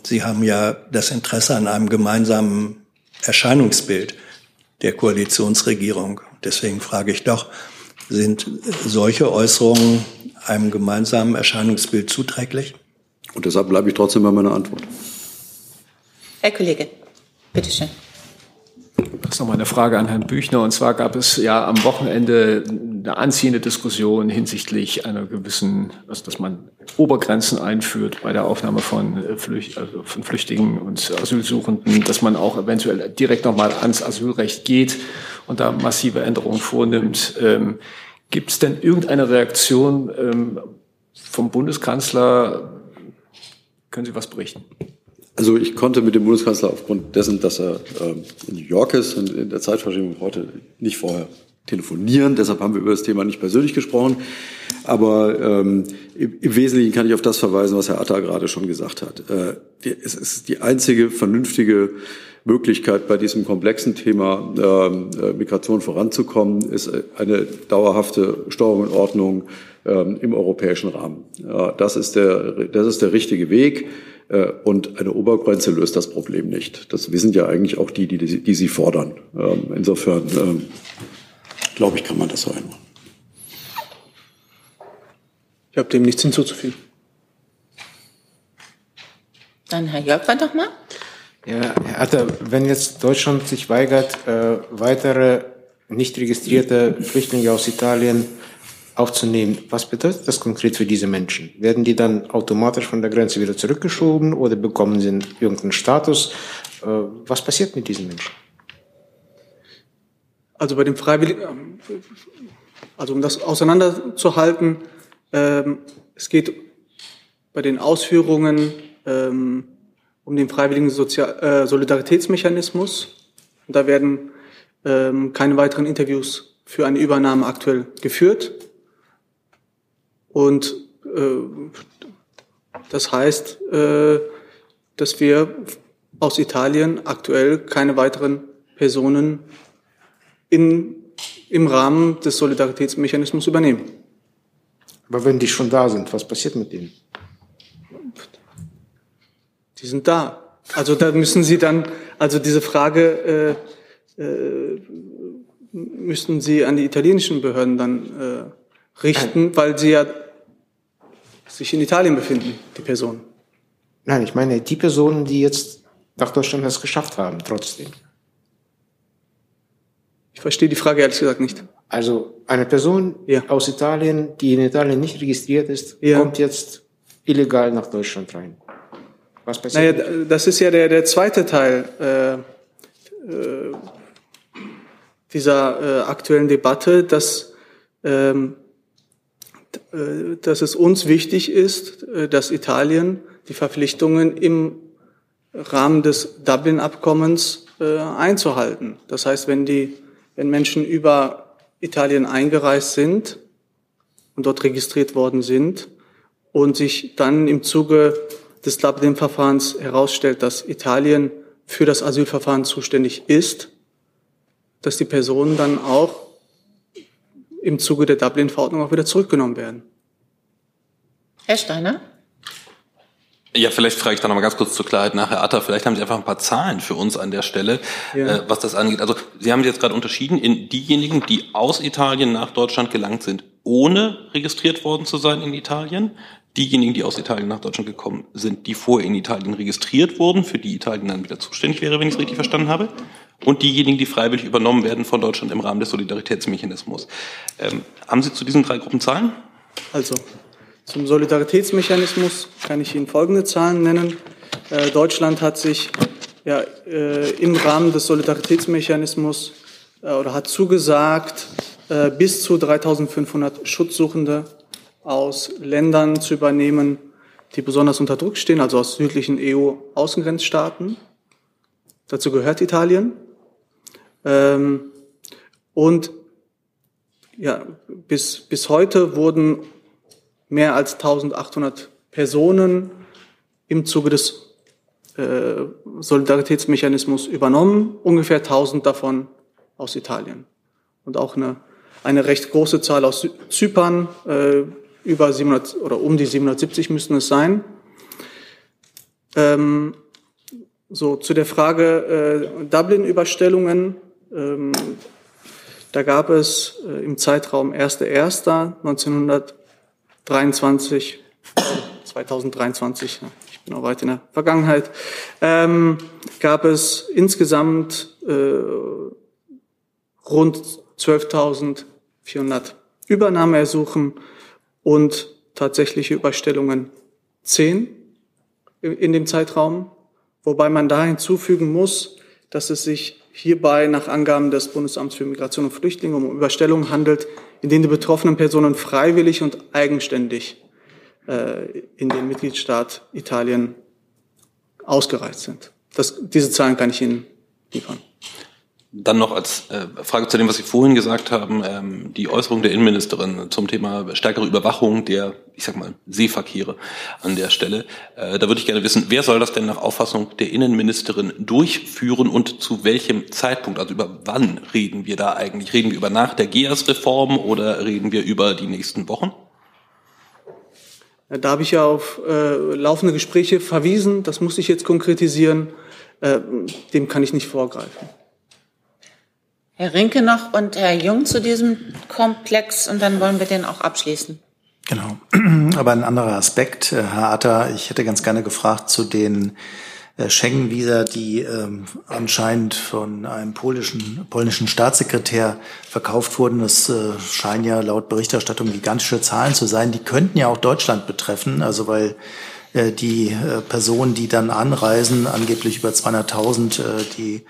Sie haben ja das Interesse an einem gemeinsamen Erscheinungsbild der Koalitionsregierung. Deswegen frage ich doch, sind solche Äußerungen einem gemeinsamen Erscheinungsbild zuträglich? Und deshalb bleibe ich trotzdem bei meiner Antwort. Herr Kollege, bitteschön. Das ist nochmal eine Frage an Herrn Büchner. Und zwar gab es ja am Wochenende eine anziehende Diskussion hinsichtlich einer gewissen, also dass man Obergrenzen einführt bei der Aufnahme von, Flücht, also von Flüchtlingen und Asylsuchenden, dass man auch eventuell direkt nochmal ans Asylrecht geht und da massive Änderungen vornimmt. Ähm, Gibt es denn irgendeine Reaktion ähm, vom Bundeskanzler? Können Sie was berichten? Also ich konnte mit dem Bundeskanzler aufgrund dessen, dass er ähm, in New York ist und in der Zeitverschiebung heute nicht vorher telefonieren. Deshalb haben wir über das Thema nicht persönlich gesprochen. Aber ähm, im, im Wesentlichen kann ich auf das verweisen, was Herr Atta gerade schon gesagt hat. Äh, die, es ist die einzige vernünftige Möglichkeit, bei diesem komplexen Thema äh, Migration voranzukommen, ist eine dauerhafte Steuerung und Ordnung äh, im europäischen Rahmen. Äh, das ist der, das ist der richtige Weg. Und eine Obergrenze löst das Problem nicht. Das wissen ja eigentlich auch die, die, die sie fordern. Insofern, glaube ich, kann man das so einmachen. Ich habe dem nichts hinzuzufügen. Dann Herr Jörg war doch mal. Ja, Herr Atta, wenn jetzt Deutschland sich weigert, äh, weitere nicht registrierte Flüchtlinge aus Italien aufzunehmen. Was bedeutet das konkret für diese Menschen? Werden die dann automatisch von der Grenze wieder zurückgeschoben oder bekommen sie irgendeinen Status? Was passiert mit diesen Menschen? Also bei dem Freiwilligen, also um das auseinanderzuhalten, ähm, es geht bei den Ausführungen ähm, um den freiwilligen Sozial- äh, Solidaritätsmechanismus. Und da werden ähm, keine weiteren Interviews für eine Übernahme aktuell geführt. Und äh, das heißt, äh, dass wir aus Italien aktuell keine weiteren Personen in, im Rahmen des Solidaritätsmechanismus übernehmen. Aber wenn die schon da sind, was passiert mit denen? Die sind da. Also da müssen Sie dann, also diese Frage äh, äh, müssten Sie an die italienischen Behörden dann äh, richten, weil sie ja sich in Italien befinden, die Personen. Nein, ich meine die Personen, die jetzt nach Deutschland das geschafft haben, trotzdem. Ich verstehe die Frage ehrlich gesagt nicht. Also eine Person ja. aus Italien, die in Italien nicht registriert ist, ja. kommt jetzt illegal nach Deutschland rein. Was passiert? Naja, das ist ja der, der zweite Teil äh, äh, dieser äh, aktuellen Debatte, dass ähm, dass es uns wichtig ist, dass Italien die Verpflichtungen im Rahmen des Dublin-Abkommens einzuhalten. Das heißt, wenn die, wenn Menschen über Italien eingereist sind und dort registriert worden sind und sich dann im Zuge des Dublin-Verfahrens herausstellt, dass Italien für das Asylverfahren zuständig ist, dass die Personen dann auch im Zuge der Dublin-Verordnung auch wieder zurückgenommen werden. Herr Steiner? Ja, vielleicht frage ich da nochmal ganz kurz zur Klarheit nach, Herr Atta. Vielleicht haben Sie einfach ein paar Zahlen für uns an der Stelle, ja. äh, was das angeht. Also Sie haben jetzt gerade unterschieden in diejenigen, die aus Italien nach Deutschland gelangt sind, ohne registriert worden zu sein in Italien. Diejenigen, die aus Italien nach Deutschland gekommen sind, die vorher in Italien registriert wurden, für die Italien dann wieder zuständig wäre, wenn ich es richtig verstanden habe. Und diejenigen, die freiwillig übernommen werden von Deutschland im Rahmen des Solidaritätsmechanismus. Ähm, haben Sie zu diesen drei Gruppen Zahlen? Also, zum Solidaritätsmechanismus kann ich Ihnen folgende Zahlen nennen. Äh, Deutschland hat sich ja, äh, im Rahmen des Solidaritätsmechanismus äh, oder hat zugesagt, äh, bis zu dreitausendfünfhundert Schutzsuchende aus Ländern zu übernehmen, die besonders unter Druck stehen, also aus südlichen E U-Außengrenzstaaten. Dazu gehört Italien. Ähm, und ja, bis, bis heute wurden mehr als eintausendachthundert Personen im Zuge des äh, Solidaritätsmechanismus übernommen, ungefähr eintausend davon aus Italien. Und auch eine, eine recht große Zahl aus Zypern, äh, über siebenhundert oder um die siebenhundertsiebzig müssen es sein. Ähm, so, zu der Frage äh, Dublin-Überstellungen. Ähm, da gab es äh, im Zeitraum erster erster neunzehnhundertdreiundzwanzig, äh, zweitausenddreiundzwanzig, ich noch weit in der Vergangenheit, ähm, gab es insgesamt äh, rund zwölftausendvierhundert Übernahmeersuchen und tatsächliche Überstellungen zehn in, in dem Zeitraum, wobei man da hinzufügen muss, dass es sich hierbei nach Angaben des Bundesamts für Migration und Flüchtlinge um Überstellungen handelt, in denen die betroffenen Personen freiwillig und eigenständig äh, in den Mitgliedstaat Italien ausgereist sind. Das, diese Zahlen kann ich Ihnen liefern. Dann noch als äh, Frage zu dem, was Sie vorhin gesagt haben, ähm, die Äußerung der Innenministerin zum Thema stärkere Überwachung der, ich sag mal, Seeverkehre an der Stelle. Äh, da würde ich gerne wissen, wer soll das denn nach Auffassung der Innenministerin durchführen und zu welchem Zeitpunkt? Also über wann reden wir da eigentlich? Reden wir über nach der G E A S-Reform oder reden wir über die nächsten Wochen? Da habe ich ja auf äh, laufende Gespräche verwiesen. Das muss ich jetzt konkretisieren. Äh, dem kann ich nicht vorgreifen. Herr Rinke noch und Herr Jung zu diesem Komplex und dann wollen wir den auch abschließen. Genau, aber ein anderer Aspekt, Herr Atta, ich hätte ganz gerne gefragt zu den Schengen-Visa, die ähm, anscheinend von einem polnischen, polnischen Staatssekretär verkauft wurden. Das äh, scheinen ja laut Berichterstattung gigantische Zahlen zu sein. Die könnten ja auch Deutschland betreffen, also weil äh, die äh, Personen, die dann anreisen, angeblich über zweihunderttausend, äh, die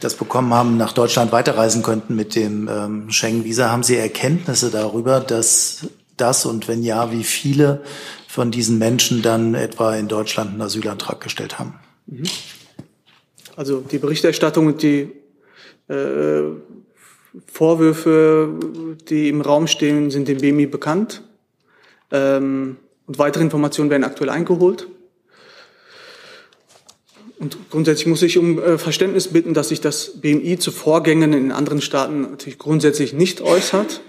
das bekommen haben, nach Deutschland weiterreisen könnten mit dem ähm, Schengen-Visa. Haben Sie Erkenntnisse darüber, dass das und wenn ja, wie viele von diesen Menschen dann etwa in Deutschland einen Asylantrag gestellt haben? Also die Berichterstattung und die äh, Vorwürfe, die im Raum stehen, sind dem B M I bekannt. Ähm, und weitere Informationen werden aktuell eingeholt. Und grundsätzlich muss ich um äh, Verständnis bitten, dass sich das B M I zu Vorgängen in anderen Staaten natürlich grundsätzlich nicht äußert.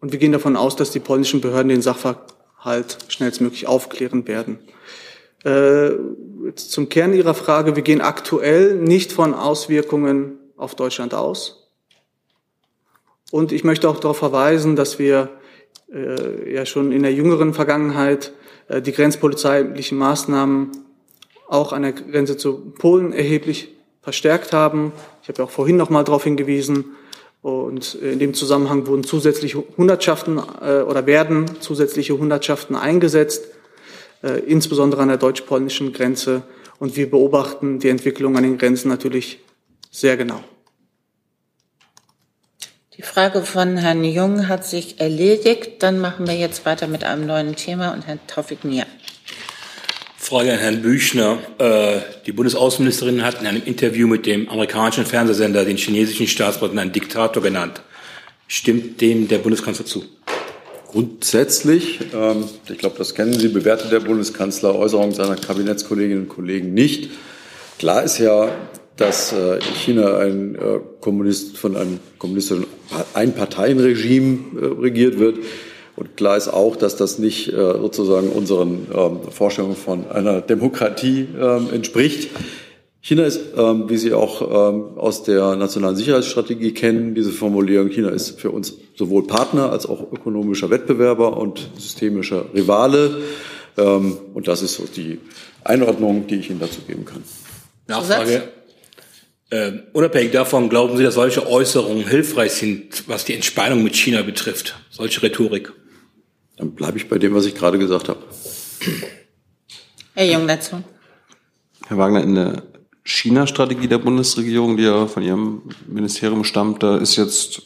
Und wir gehen davon aus, dass die polnischen Behörden den Sachverhalt schnellstmöglich aufklären werden. Äh, jetzt zum Kern Ihrer Frage. Wir gehen aktuell nicht von Auswirkungen auf Deutschland aus. Und ich möchte auch darauf verweisen, dass wir äh, ja schon in der jüngeren Vergangenheit äh, die grenzpolizeilichen Maßnahmen auch an der Grenze zu Polen erheblich verstärkt haben. Ich habe ja auch vorhin noch mal darauf hingewiesen. Und in dem Zusammenhang wurden zusätzliche Hundertschaften äh, oder werden zusätzliche Hundertschaften eingesetzt, äh, insbesondere an der deutsch-polnischen Grenze. Und wir beobachten die Entwicklung an den Grenzen natürlich sehr genau. Die Frage von Herrn Jung hat sich erledigt. Dann machen wir jetzt weiter mit einem neuen Thema und Herrn Taufik Nier. Frage an Herrn Büchner. Die Bundesaußenministerin hat in einem Interview mit dem amerikanischen Fernsehsender den chinesischen Staatspartner einen Diktator genannt. Stimmt dem der Bundeskanzler zu? Grundsätzlich, ich glaube, das kennen Sie, bewertet der Bundeskanzler Äußerungen seiner Kabinettskolleginnen und Kollegen nicht. Klar ist ja, dass China ein Kommunist, von einem kommunistischen Einparteienregime regiert wird. Und klar ist auch, dass das nicht äh, sozusagen unseren ähm, Vorstellungen von einer Demokratie ähm, entspricht. China ist, ähm, wie Sie auch ähm, aus der nationalen Sicherheitsstrategie kennen, diese Formulierung, China ist für uns sowohl Partner als auch ökonomischer Wettbewerber und systemischer Rivale. Ähm, und das ist so die Einordnung, die ich Ihnen dazu geben kann. Nachfrage. Äh, unabhängig davon, glauben Sie, dass solche Äußerungen hilfreich sind, was die Entspannung mit China betrifft? Solche Rhetorik? Dann bleibe ich bei dem, was ich gerade gesagt habe. Herr Jung dazu. Herr Wagner, in der China-Strategie der Bundesregierung, die ja von Ihrem Ministerium stammt, da ist jetzt,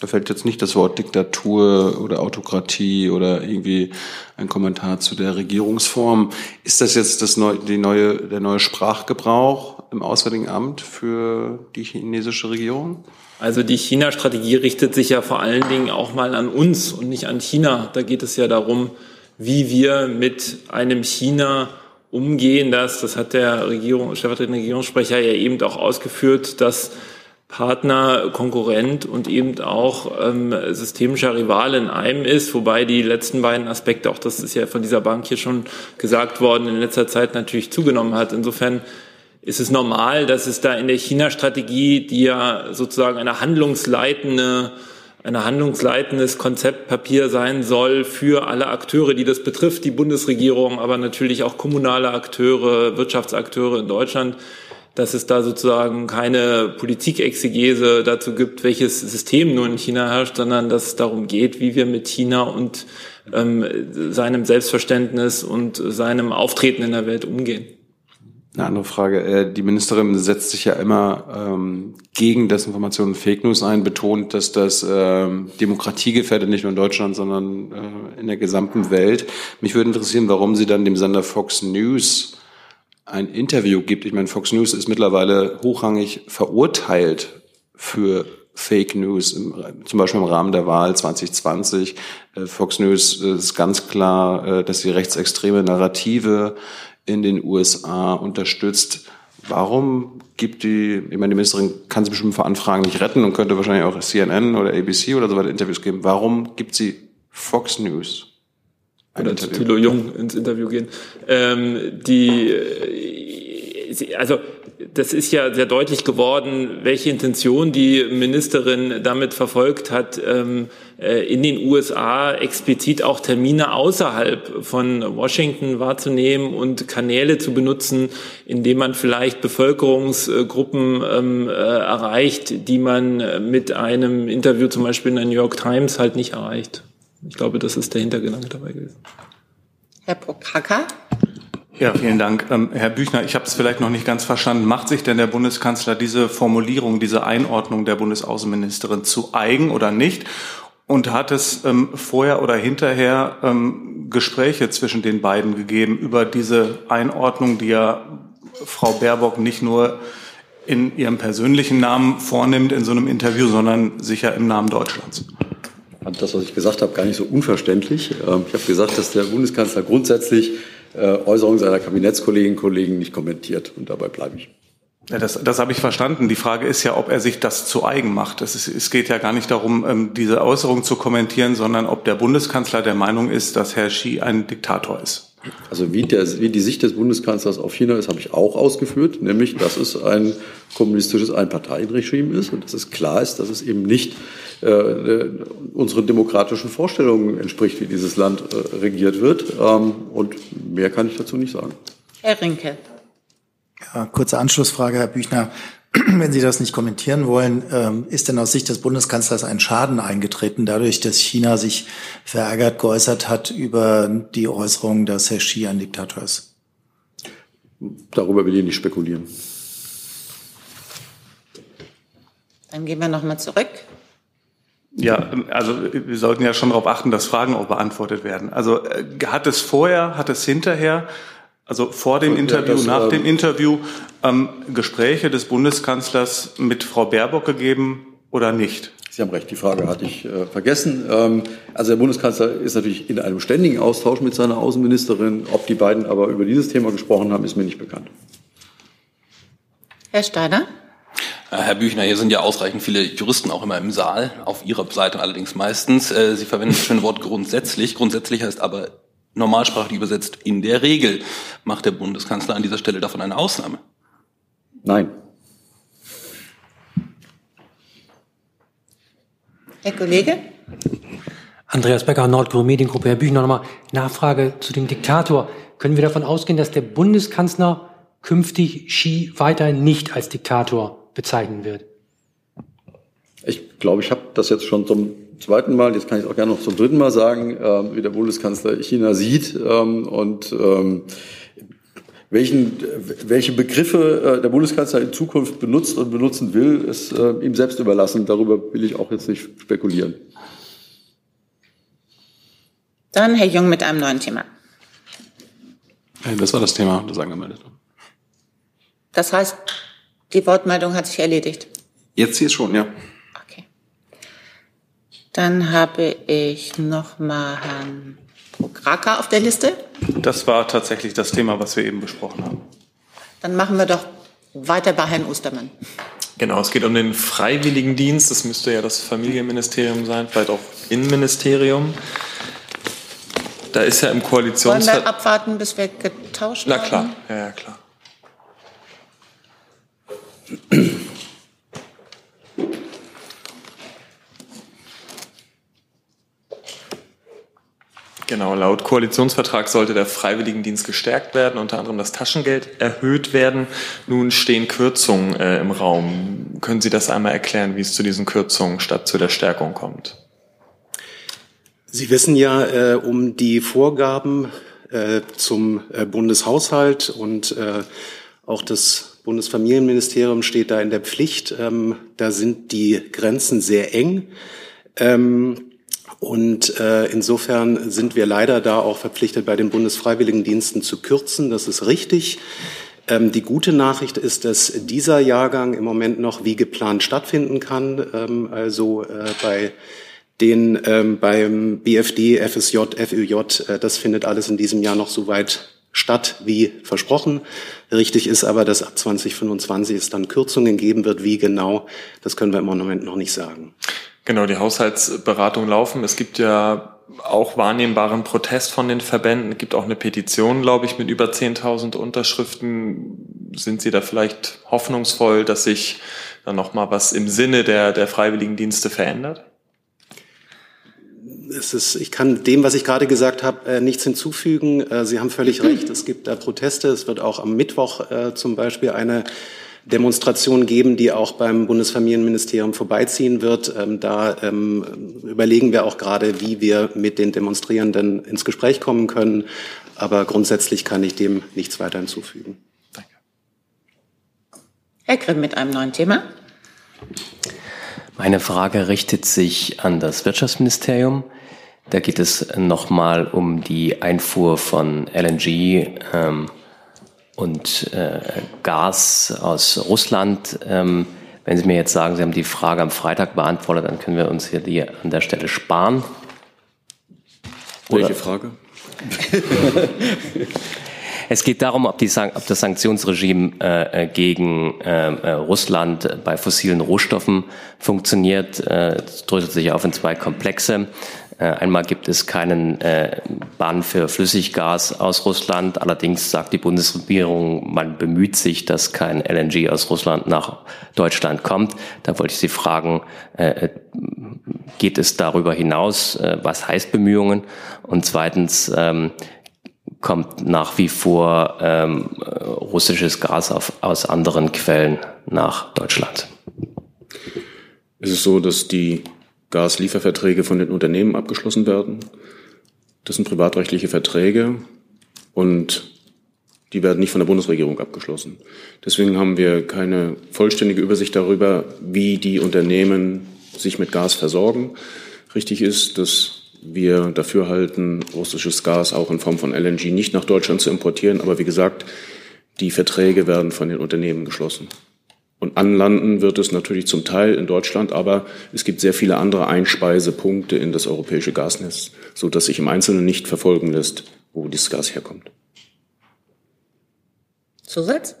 da fällt jetzt nicht das Wort Diktatur oder Autokratie oder irgendwie ein Kommentar zu der Regierungsform. Ist das jetzt das neue, die neue, der neue Sprachgebrauch im Auswärtigen Amt für die chinesische Regierung? Also die China-Strategie richtet sich ja vor allen Dingen auch mal an uns und nicht an China. Da geht es ja darum, wie wir mit einem China umgehen. Das, das hat der Regierung, stellvertretende Regierungssprecher ja eben auch ausgeführt, dass Partner, Konkurrent und eben auch ähm, systemischer Rival in einem ist. Wobei die letzten beiden Aspekte, auch das ist ja von dieser Bank hier schon gesagt worden, in letzter Zeit natürlich zugenommen hat. Insofern ist es normal, dass es da in der China-Strategie, die ja sozusagen eine handlungsleitende ein handlungsleitendes Konzeptpapier sein soll für alle Akteure, die das betrifft, die Bundesregierung, aber natürlich auch kommunale Akteure, Wirtschaftsakteure in Deutschland, dass es da sozusagen keine Politikexegese dazu gibt, welches System nur in China herrscht, sondern dass es darum geht, wie wir mit China und ähm, seinem Selbstverständnis und seinem Auftreten in der Welt umgehen. Eine andere Frage. Die Ministerin setzt sich ja immer ähm, gegen Desinformation und Fake News ein, betont, dass das ähm, Demokratie gefährdet, nicht nur in Deutschland, sondern äh, in der gesamten Welt. Mich würde interessieren, warum sie dann dem Sender Fox News ein Interview gibt. Ich meine, Fox News ist mittlerweile hochrangig verurteilt für Fake News, im, zum Beispiel im Rahmen der Wahl zwanzig zwanzig. Äh, Fox News ist ganz klar, äh, dass sie rechtsextreme Narrative in den U S A unterstützt. Warum gibt die, ich meine, die Ministerin kann sie bestimmt vor Anfragen nicht retten und könnte wahrscheinlich auch C N N oder A B C oder so weiter Interviews geben. Warum gibt sie Fox News? Ein oder zu Thilo Jung ins Interview gehen. Ähm, die, also, das ist ja sehr deutlich geworden, welche Intention die Ministerin damit verfolgt hat, ähm, äh, in den U S A explizit auch Termine außerhalb von Washington wahrzunehmen und Kanäle zu benutzen, indem man vielleicht Bevölkerungsgruppen ähm, äh, erreicht, die man mit einem Interview zum Beispiel in der New York Times halt nicht erreicht. Ich glaube, das ist der Hintergedanke dabei gewesen. Herr Prokaka? Ja, vielen Dank. Ähm, Herr Büchner, ich habe es vielleicht noch nicht ganz verstanden. Macht sich denn der Bundeskanzler diese Formulierung, diese Einordnung der Bundesaußenministerin zu eigen oder nicht? Und hat es ähm, vorher oder hinterher ähm, Gespräche zwischen den beiden gegeben über diese Einordnung, die ja Frau Baerbock nicht nur in ihrem persönlichen Namen vornimmt in so einem Interview, sondern sicher im Namen Deutschlands? Fand das, was ich gesagt habe, gar nicht so unverständlich. Ich habe gesagt, dass der Bundeskanzler grundsätzlich Äußerungen seiner Kabinettskolleginnen und Kollegen nicht kommentiert. Und dabei bleibe ich. Ja, das, das habe ich verstanden. Die Frage ist ja, ob er sich das zu eigen macht. Das ist, es geht ja gar nicht darum, diese Äußerung zu kommentieren, sondern ob der Bundeskanzler der Meinung ist, dass Herr Xi ein Diktator ist. Also wie, der, wie die Sicht des Bundeskanzlers auf China ist, habe ich auch ausgeführt, nämlich, dass es ein kommunistisches Einparteienregime ist und dass es klar ist, dass es eben nicht äh, unseren demokratischen Vorstellungen entspricht, wie dieses Land äh, regiert wird. Ähm, und mehr kann ich dazu nicht sagen. Herr Rinke. Ja, kurze Anschlussfrage, Herr Büchner. Wenn Sie das nicht kommentieren wollen, ist denn aus Sicht des Bundeskanzlers ein Schaden eingetreten, dadurch, dass China sich verärgert geäußert hat über die Äußerung, dass Herr Xi ein Diktator ist? Darüber will ich nicht spekulieren. Dann gehen wir nochmal zurück. Ja, also wir sollten ja schon darauf achten, dass Fragen auch beantwortet werden. Also hat es vorher, hat es hinterher... Also vor dem Interview, ja, das, nach dem Interview, ähm, Gespräche des Bundeskanzlers mit Frau Baerbock gegeben oder nicht? Sie haben recht, die Frage hatte ich äh, vergessen. Ähm, also der Bundeskanzler ist natürlich in einem ständigen Austausch mit seiner Außenministerin. Ob die beiden aber über dieses Thema gesprochen haben, ist mir nicht bekannt. Herr Steiner? Herr Büchner, hier sind ja ausreichend viele Juristen auch immer im Saal, auf Ihrer Seite allerdings meistens. Äh, Sie verwenden das schöne Wort grundsätzlich. Grundsätzlich heißt aber... Normalsprachlich übersetzt, in der Regel macht der Bundeskanzler an dieser Stelle davon eine Ausnahme. Nein. Herr Kollege? Andreas Becker, Nordkurve Mediengruppe. Herr Büchner, nochmal Nachfrage zu dem Diktator. Können wir davon ausgehen, dass der Bundeskanzler künftig Xi weiter nicht als Diktator bezeichnen wird? Ich glaube, ich habe das jetzt schon zum zweiten Mal, jetzt kann ich es auch gerne noch zum dritten Mal sagen, äh, wie der Bundeskanzler China sieht ähm, und ähm, welchen, welche Begriffe äh, der Bundeskanzler in Zukunft benutzt und benutzen will, ist äh, ihm selbst überlassen. Darüber will ich auch jetzt nicht spekulieren. Dann Herr Jung mit einem neuen Thema. Das war das Thema, das angemeldet war. Das heißt, die Wortmeldung hat sich erledigt? Jetzt hier schon, ja. Dann habe ich noch mal Herrn Prokraka auf der Liste. Das war tatsächlich das Thema, was wir eben besprochen haben. Dann machen wir doch weiter bei Herrn Ostermann. Genau, es geht um den Freiwilligendienst. Das müsste ja das Familienministerium sein, vielleicht auch Innenministerium. Da ist ja im Koalitionsvertrag... Wollen wir abwarten, bis wir getauscht haben? Na klar, ja, ja, klar. Genau, laut Koalitionsvertrag sollte der Freiwilligendienst gestärkt werden, unter anderem das Taschengeld erhöht werden. Nun stehen Kürzungen äh, im Raum. Können Sie das einmal erklären, wie es zu diesen Kürzungen statt zu der Stärkung kommt? Sie wissen ja äh, um die Vorgaben äh, zum äh, Bundeshaushalt und äh, auch das Bundesfamilienministerium steht da in der Pflicht. Ähm, da sind die Grenzen sehr eng. Ähm, Und äh, insofern sind wir leider da auch verpflichtet, bei den Bundesfreiwilligendiensten zu kürzen. Das ist richtig. Ähm, die gute Nachricht ist, dass dieser Jahrgang im Moment noch wie geplant stattfinden kann. Ähm, also äh, bei den ähm, beim B F D, F S J, F Ö J, äh, das findet alles in diesem Jahr noch so weit statt wie versprochen. Richtig ist aber, dass ab zwanzig fünfundzwanzig es dann Kürzungen geben wird. Wie genau, das können wir im Moment noch nicht sagen. Genau, die Haushaltsberatungen laufen. Es gibt ja auch wahrnehmbaren Protest von den Verbänden. Es gibt auch eine Petition, glaube ich, mit über zehntausend Unterschriften. Sind Sie da vielleicht hoffnungsvoll, dass sich dann nochmal was im Sinne der, der Freiwilligendienste verändert? Es ist, ich kann dem, was ich gerade gesagt habe, nichts hinzufügen. Sie haben völlig recht. Es gibt da Proteste. Es wird auch am Mittwoch zum Beispiel eine Demonstrationen geben, die auch beim Bundesfamilienministerium vorbeiziehen wird. Ähm, da ähm, überlegen wir auch gerade, wie wir mit den Demonstrierenden ins Gespräch kommen können. Aber grundsätzlich kann ich dem nichts weiter hinzufügen. Danke. Herr Grimm mit einem neuen Thema. Meine Frage richtet sich an das Wirtschaftsministerium. Da geht es nochmal um die Einfuhr von L N G ähm, und äh, Gas aus Russland. Ähm, wenn Sie mir jetzt sagen, Sie haben die Frage am Freitag beantwortet, dann können wir uns hier die an der Stelle sparen. Oder? Welche Frage? Es geht darum, ob, die, ob das Sanktionsregime äh, gegen äh, Russland bei fossilen Rohstoffen funktioniert. Es äh, dröselt sich auf in zwei Komplexe. Einmal gibt es keinen äh, Bann für Flüssiggas aus Russland. Allerdings sagt die Bundesregierung, man bemüht sich, dass kein L N G aus Russland nach Deutschland kommt. Da wollte ich Sie fragen, äh, geht es darüber hinaus? Äh, was heißt Bemühungen? Und zweitens ähm, kommt nach wie vor ähm, russisches Gas auf, aus anderen Quellen nach Deutschland. Es ist so, dass die Gaslieferverträge von den Unternehmen abgeschlossen werden. Das sind privatrechtliche Verträge und die werden nicht von der Bundesregierung abgeschlossen. Deswegen haben wir keine vollständige Übersicht darüber, wie die Unternehmen sich mit Gas versorgen. Richtig ist, dass wir dafür halten, russisches Gas auch in Form von L N G nicht nach Deutschland zu importieren. Aber wie gesagt, die Verträge werden von den Unternehmen geschlossen. Und anlanden wird es natürlich zum Teil in Deutschland, aber es gibt sehr viele andere Einspeisepunkte in das europäische Gasnetz, sodass sich im Einzelnen nicht verfolgen lässt, wo dieses Gas herkommt. Zusatz?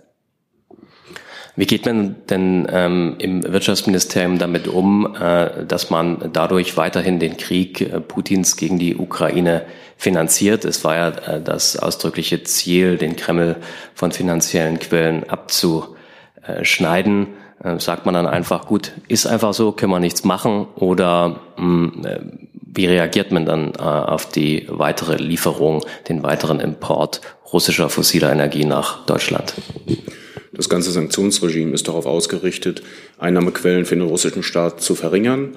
Wie geht man denn ähm, im Wirtschaftsministerium damit um, äh, dass man dadurch weiterhin den Krieg äh, Putins gegen die Ukraine finanziert? Es war ja äh, das ausdrückliche Ziel, den Kreml von finanziellen Quellen abzu schneiden, sagt man dann einfach, gut, ist einfach so, können wir nichts machen, oder mh, wie reagiert man dann äh, auf die weitere Lieferung, den weiteren Import russischer fossiler Energie nach Deutschland? Das ganze Sanktionsregime ist darauf ausgerichtet, Einnahmequellen für den russischen Staat zu verringern.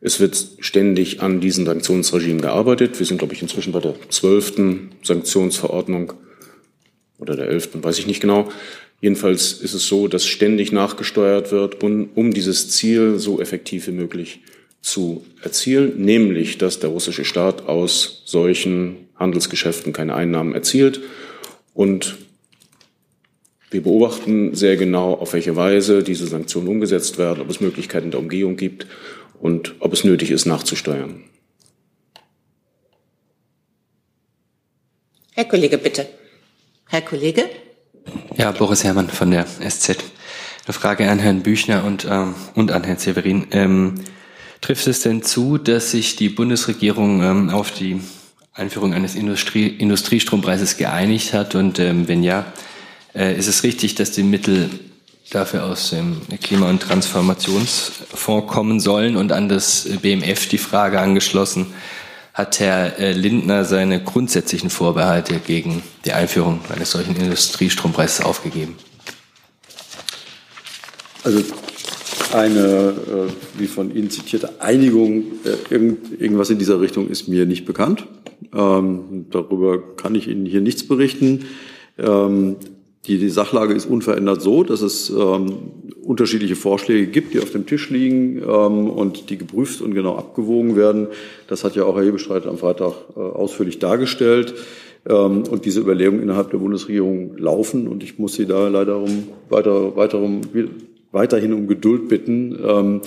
Es wird ständig an diesem Sanktionsregime gearbeitet. Wir sind, glaube ich, inzwischen bei der zwölften Sanktionsverordnung oder der elften, weiß ich nicht genau. Jedenfalls ist es so, dass ständig nachgesteuert wird, um, um dieses Ziel so effektiv wie möglich zu erzielen, nämlich, dass der russische Staat aus solchen Handelsgeschäften keine Einnahmen erzielt. Und wir beobachten sehr genau, auf welche Weise diese Sanktionen umgesetzt werden, ob es Möglichkeiten der Umgehung gibt und ob es nötig ist, nachzusteuern. Herr Kollege, bitte. Herr Kollege? Ja, Boris Herrmann von der S Z. Eine Frage an Herrn Büchner und, ähm, und an Herrn Severin. Ähm, trifft es denn zu, dass sich die Bundesregierung ähm, auf die Einführung eines Industrie- Industriestrompreises geeinigt hat? Und ähm, wenn ja, äh, ist es richtig, dass die Mittel dafür aus dem Klima- und Transformationsfonds kommen sollen? Und an das B M F die Frage angeschlossen, hat Herr Lindner seine grundsätzlichen Vorbehalte gegen die Einführung eines solchen Industriestrompreises aufgegeben? Also eine, wie von Ihnen zitierte, Einigung, irgendwas in dieser Richtung ist mir nicht bekannt. Darüber kann ich Ihnen hier nichts berichten. Die Sachlage ist unverändert so, dass es unterschiedliche Vorschläge gibt, die auf dem Tisch liegen und die geprüft und genau abgewogen werden. Das hat ja auch Herr Hebestreit am Freitag ausführlich dargestellt. Und diese Überlegungen innerhalb der Bundesregierung laufen. Und ich muss Sie da leider um weiter, weiter um, weiterhin um Geduld bitten. Ähm,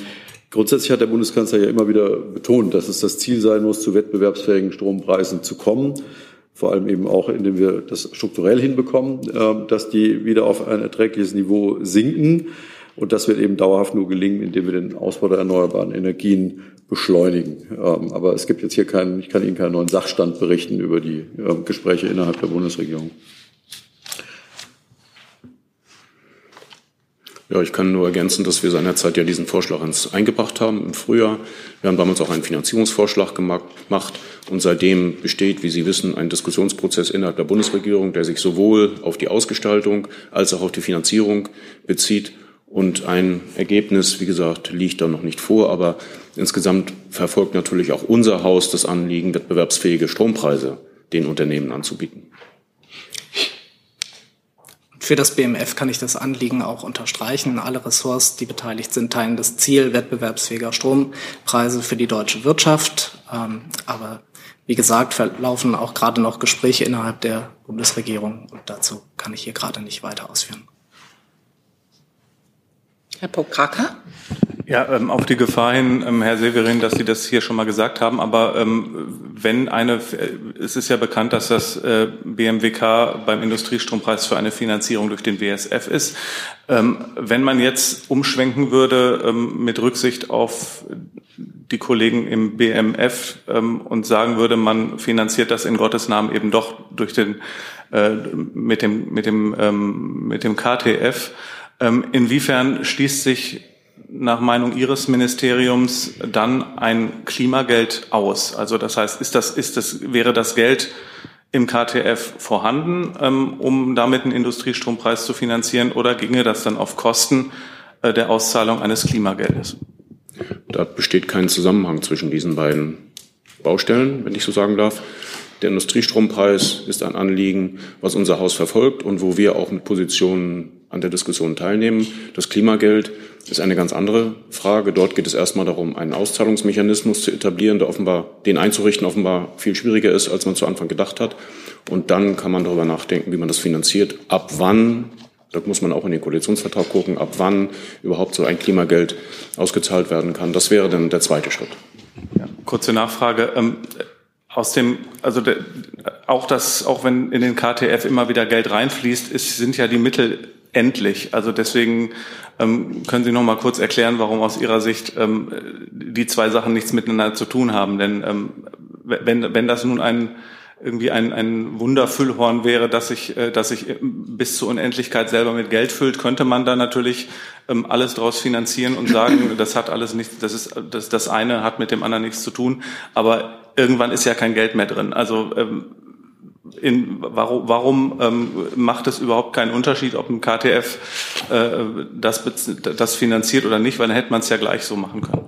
grundsätzlich hat der Bundeskanzler ja immer wieder betont, dass es das Ziel sein muss, zu wettbewerbsfähigen Strompreisen zu kommen. Vor allem eben auch, indem wir das strukturell hinbekommen, äh, dass die wieder auf ein erträgliches Niveau sinken. Und das wird eben dauerhaft nur gelingen, indem wir den Ausbau der erneuerbaren Energien beschleunigen. Ähm, aber es gibt jetzt hier keinen, ich kann Ihnen keinen neuen Sachstand berichten über die äh, Gespräche innerhalb der Bundesregierung. Ja, ich kann nur ergänzen, dass wir seinerzeit ja diesen Vorschlag ins eingebracht haben im Frühjahr. Wir haben damals auch einen Finanzierungsvorschlag gemacht und seitdem besteht, wie Sie wissen, ein Diskussionsprozess innerhalb der Bundesregierung, der sich sowohl auf die Ausgestaltung als auch auf die Finanzierung bezieht. Und ein Ergebnis, wie gesagt, liegt da noch nicht vor, aber insgesamt verfolgt natürlich auch unser Haus das Anliegen, wettbewerbsfähige Strompreise den Unternehmen anzubieten. Für das B M F kann ich das Anliegen auch unterstreichen. Alle Ressorts, die beteiligt sind, teilen das Ziel wettbewerbsfähiger Strompreise für die deutsche Wirtschaft. Aber wie gesagt, verlaufen auch gerade noch Gespräche innerhalb der Bundesregierung und dazu kann ich hier gerade nicht weiter ausführen. Herr Pokraka? Ja, ähm, auf die Gefahr hin, ähm, Herr Severin, dass Sie das hier schon mal gesagt haben, aber ähm, wenn eine, es ist ja bekannt, dass das äh, B M W K beim Industriestrompreis für eine Finanzierung durch den W S F ist. Ähm, wenn man jetzt umschwenken würde ähm, mit Rücksicht auf die Kollegen im B M F ähm, und sagen würde, man finanziert das in Gottes Namen eben doch durch den äh, mit dem mit dem ähm, mit dem K T F. Inwiefern schließt sich nach Meinung Ihres Ministeriums dann ein Klimageld aus? Also das heißt, ist das, ist das, wäre das Geld im K T F vorhanden, um damit einen Industriestrompreis zu finanzieren, oder ginge das dann auf Kosten der Auszahlung eines Klimageldes? Da besteht kein Zusammenhang zwischen diesen beiden Baustellen, wenn ich so sagen darf. Der Industriestrompreis ist ein Anliegen, was unser Haus verfolgt und wo wir auch mit Positionen an der Diskussion teilnehmen. Das Klimageld ist eine ganz andere Frage. Dort geht es erstmal darum, einen Auszahlungsmechanismus zu etablieren, der offenbar, den einzurichten offenbar viel schwieriger ist, als man zu Anfang gedacht hat. Und dann kann man darüber nachdenken, wie man das finanziert. Ab wann, da muss man auch in den Koalitionsvertrag gucken, ab wann überhaupt so ein Klimageld ausgezahlt werden kann. Das wäre dann der zweite Schritt. Ja, kurze Nachfrage. Ähm Aus dem, also de, auch das, auch wenn in den K T F immer wieder Geld reinfließt, ist, sind ja die Mittel endlich. Also deswegen ähm, können Sie noch mal kurz erklären, warum aus Ihrer Sicht ähm, die zwei Sachen nichts miteinander zu tun haben. Denn ähm, wenn wenn das nun ein irgendwie ein ein Wunderfüllhorn wäre, dass sich äh, dass sich bis zur Unendlichkeit selber mit Geld füllt, könnte man da natürlich ähm, alles draus finanzieren und sagen, das hat alles nichts, das ist das das eine hat mit dem anderen nichts zu tun, aber irgendwann ist ja kein Geld mehr drin. Also ähm, in, warum, warum ähm, macht es überhaupt keinen Unterschied, ob ein K T F äh, das, das finanziert oder nicht? Weil dann hätte man es ja gleich so machen können.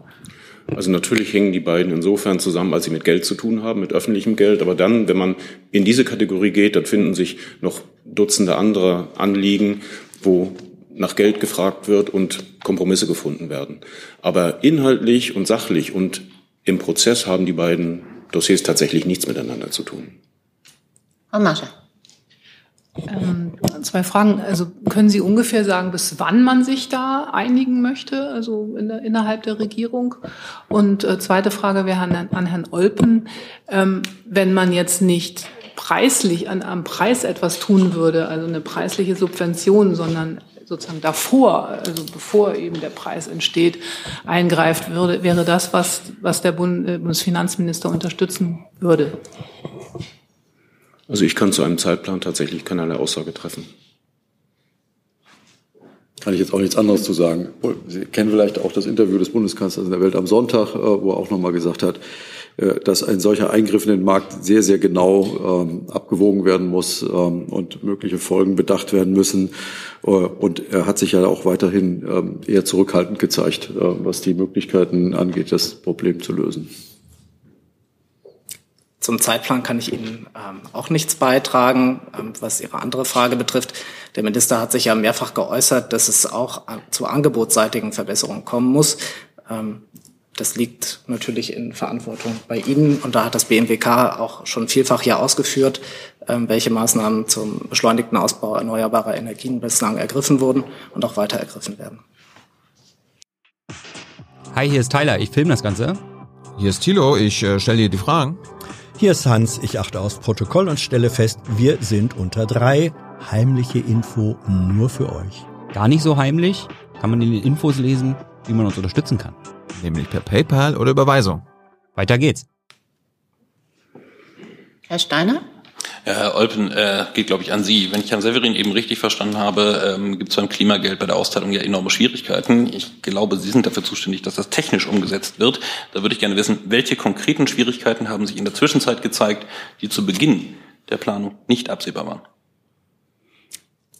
Also natürlich hängen die beiden insofern zusammen, als sie mit Geld zu tun haben, mit öffentlichem Geld. Aber dann, wenn man in diese Kategorie geht, dann finden sich noch Dutzende andere Anliegen, wo nach Geld gefragt wird und Kompromisse gefunden werden. Aber inhaltlich und sachlich und im Prozess haben die beiden Dossiers tatsächlich nichts miteinander zu tun. Frau Mascher. Ähm, zwei Fragen. Also können Sie ungefähr sagen, bis wann man sich da einigen möchte, also in der, innerhalb der Regierung? Und äh, zweite Frage wäre an, an Herrn Olpen. Ähm, wenn man jetzt nicht preislich an, am Preis etwas tun würde, also eine preisliche Subvention, sondern sozusagen davor, also bevor eben der Preis entsteht, eingreift, würde, wäre das, was, was der Bund, äh, Bundesfinanzminister unterstützen würde? Also ich kann zu einem Zeitplan tatsächlich keinerlei Aussage treffen. Kann ich jetzt auch nichts anderes zu sagen. Sie kennen vielleicht auch das Interview des Bundeskanzlers in der Welt am Sonntag, wo er auch nochmal gesagt hat, dass ein solcher Eingriff in den Markt sehr, sehr genau ähm, abgewogen werden muss ähm, und mögliche Folgen bedacht werden müssen. Äh, und er hat sich ja auch weiterhin ähm, eher zurückhaltend gezeigt, äh, was die Möglichkeiten angeht, das Problem zu lösen. Zum Zeitplan kann ich Ihnen ähm, auch nichts beitragen, ähm, was Ihre andere Frage betrifft. Der Minister hat sich ja mehrfach geäußert, dass es auch an, zu angebotsseitigen Verbesserungen kommen muss. Ähm, Das liegt natürlich in Verantwortung bei Ihnen. Und da hat das B M W K auch schon vielfach hier ausgeführt, welche Maßnahmen zum beschleunigten Ausbau erneuerbarer Energien bislang ergriffen wurden und auch weiter ergriffen werden. Hi, hier ist Tyler, ich filme das Ganze. Hier ist Thilo, ich äh, stelle dir die Fragen. Hier ist Hans, ich achte aufs Protokoll und stelle fest, wir sind unter drei. Heimliche Info nur für euch. Gar nicht so heimlich, kann man in den Infos lesen, wie man uns unterstützen kann. Nämlich per PayPal oder Überweisung. Weiter geht's. Herr Steiner? Herr Olpen, äh, geht, glaube ich, an Sie. Wenn ich Herrn Severin eben richtig verstanden habe, ähm, gibt es beim Klimageld bei der Austeilung ja enorme Schwierigkeiten. Ich glaube, Sie sind dafür zuständig, dass das technisch umgesetzt wird. Da würde ich gerne wissen, welche konkreten Schwierigkeiten haben sich in der Zwischenzeit gezeigt, die zu Beginn der Planung nicht absehbar waren?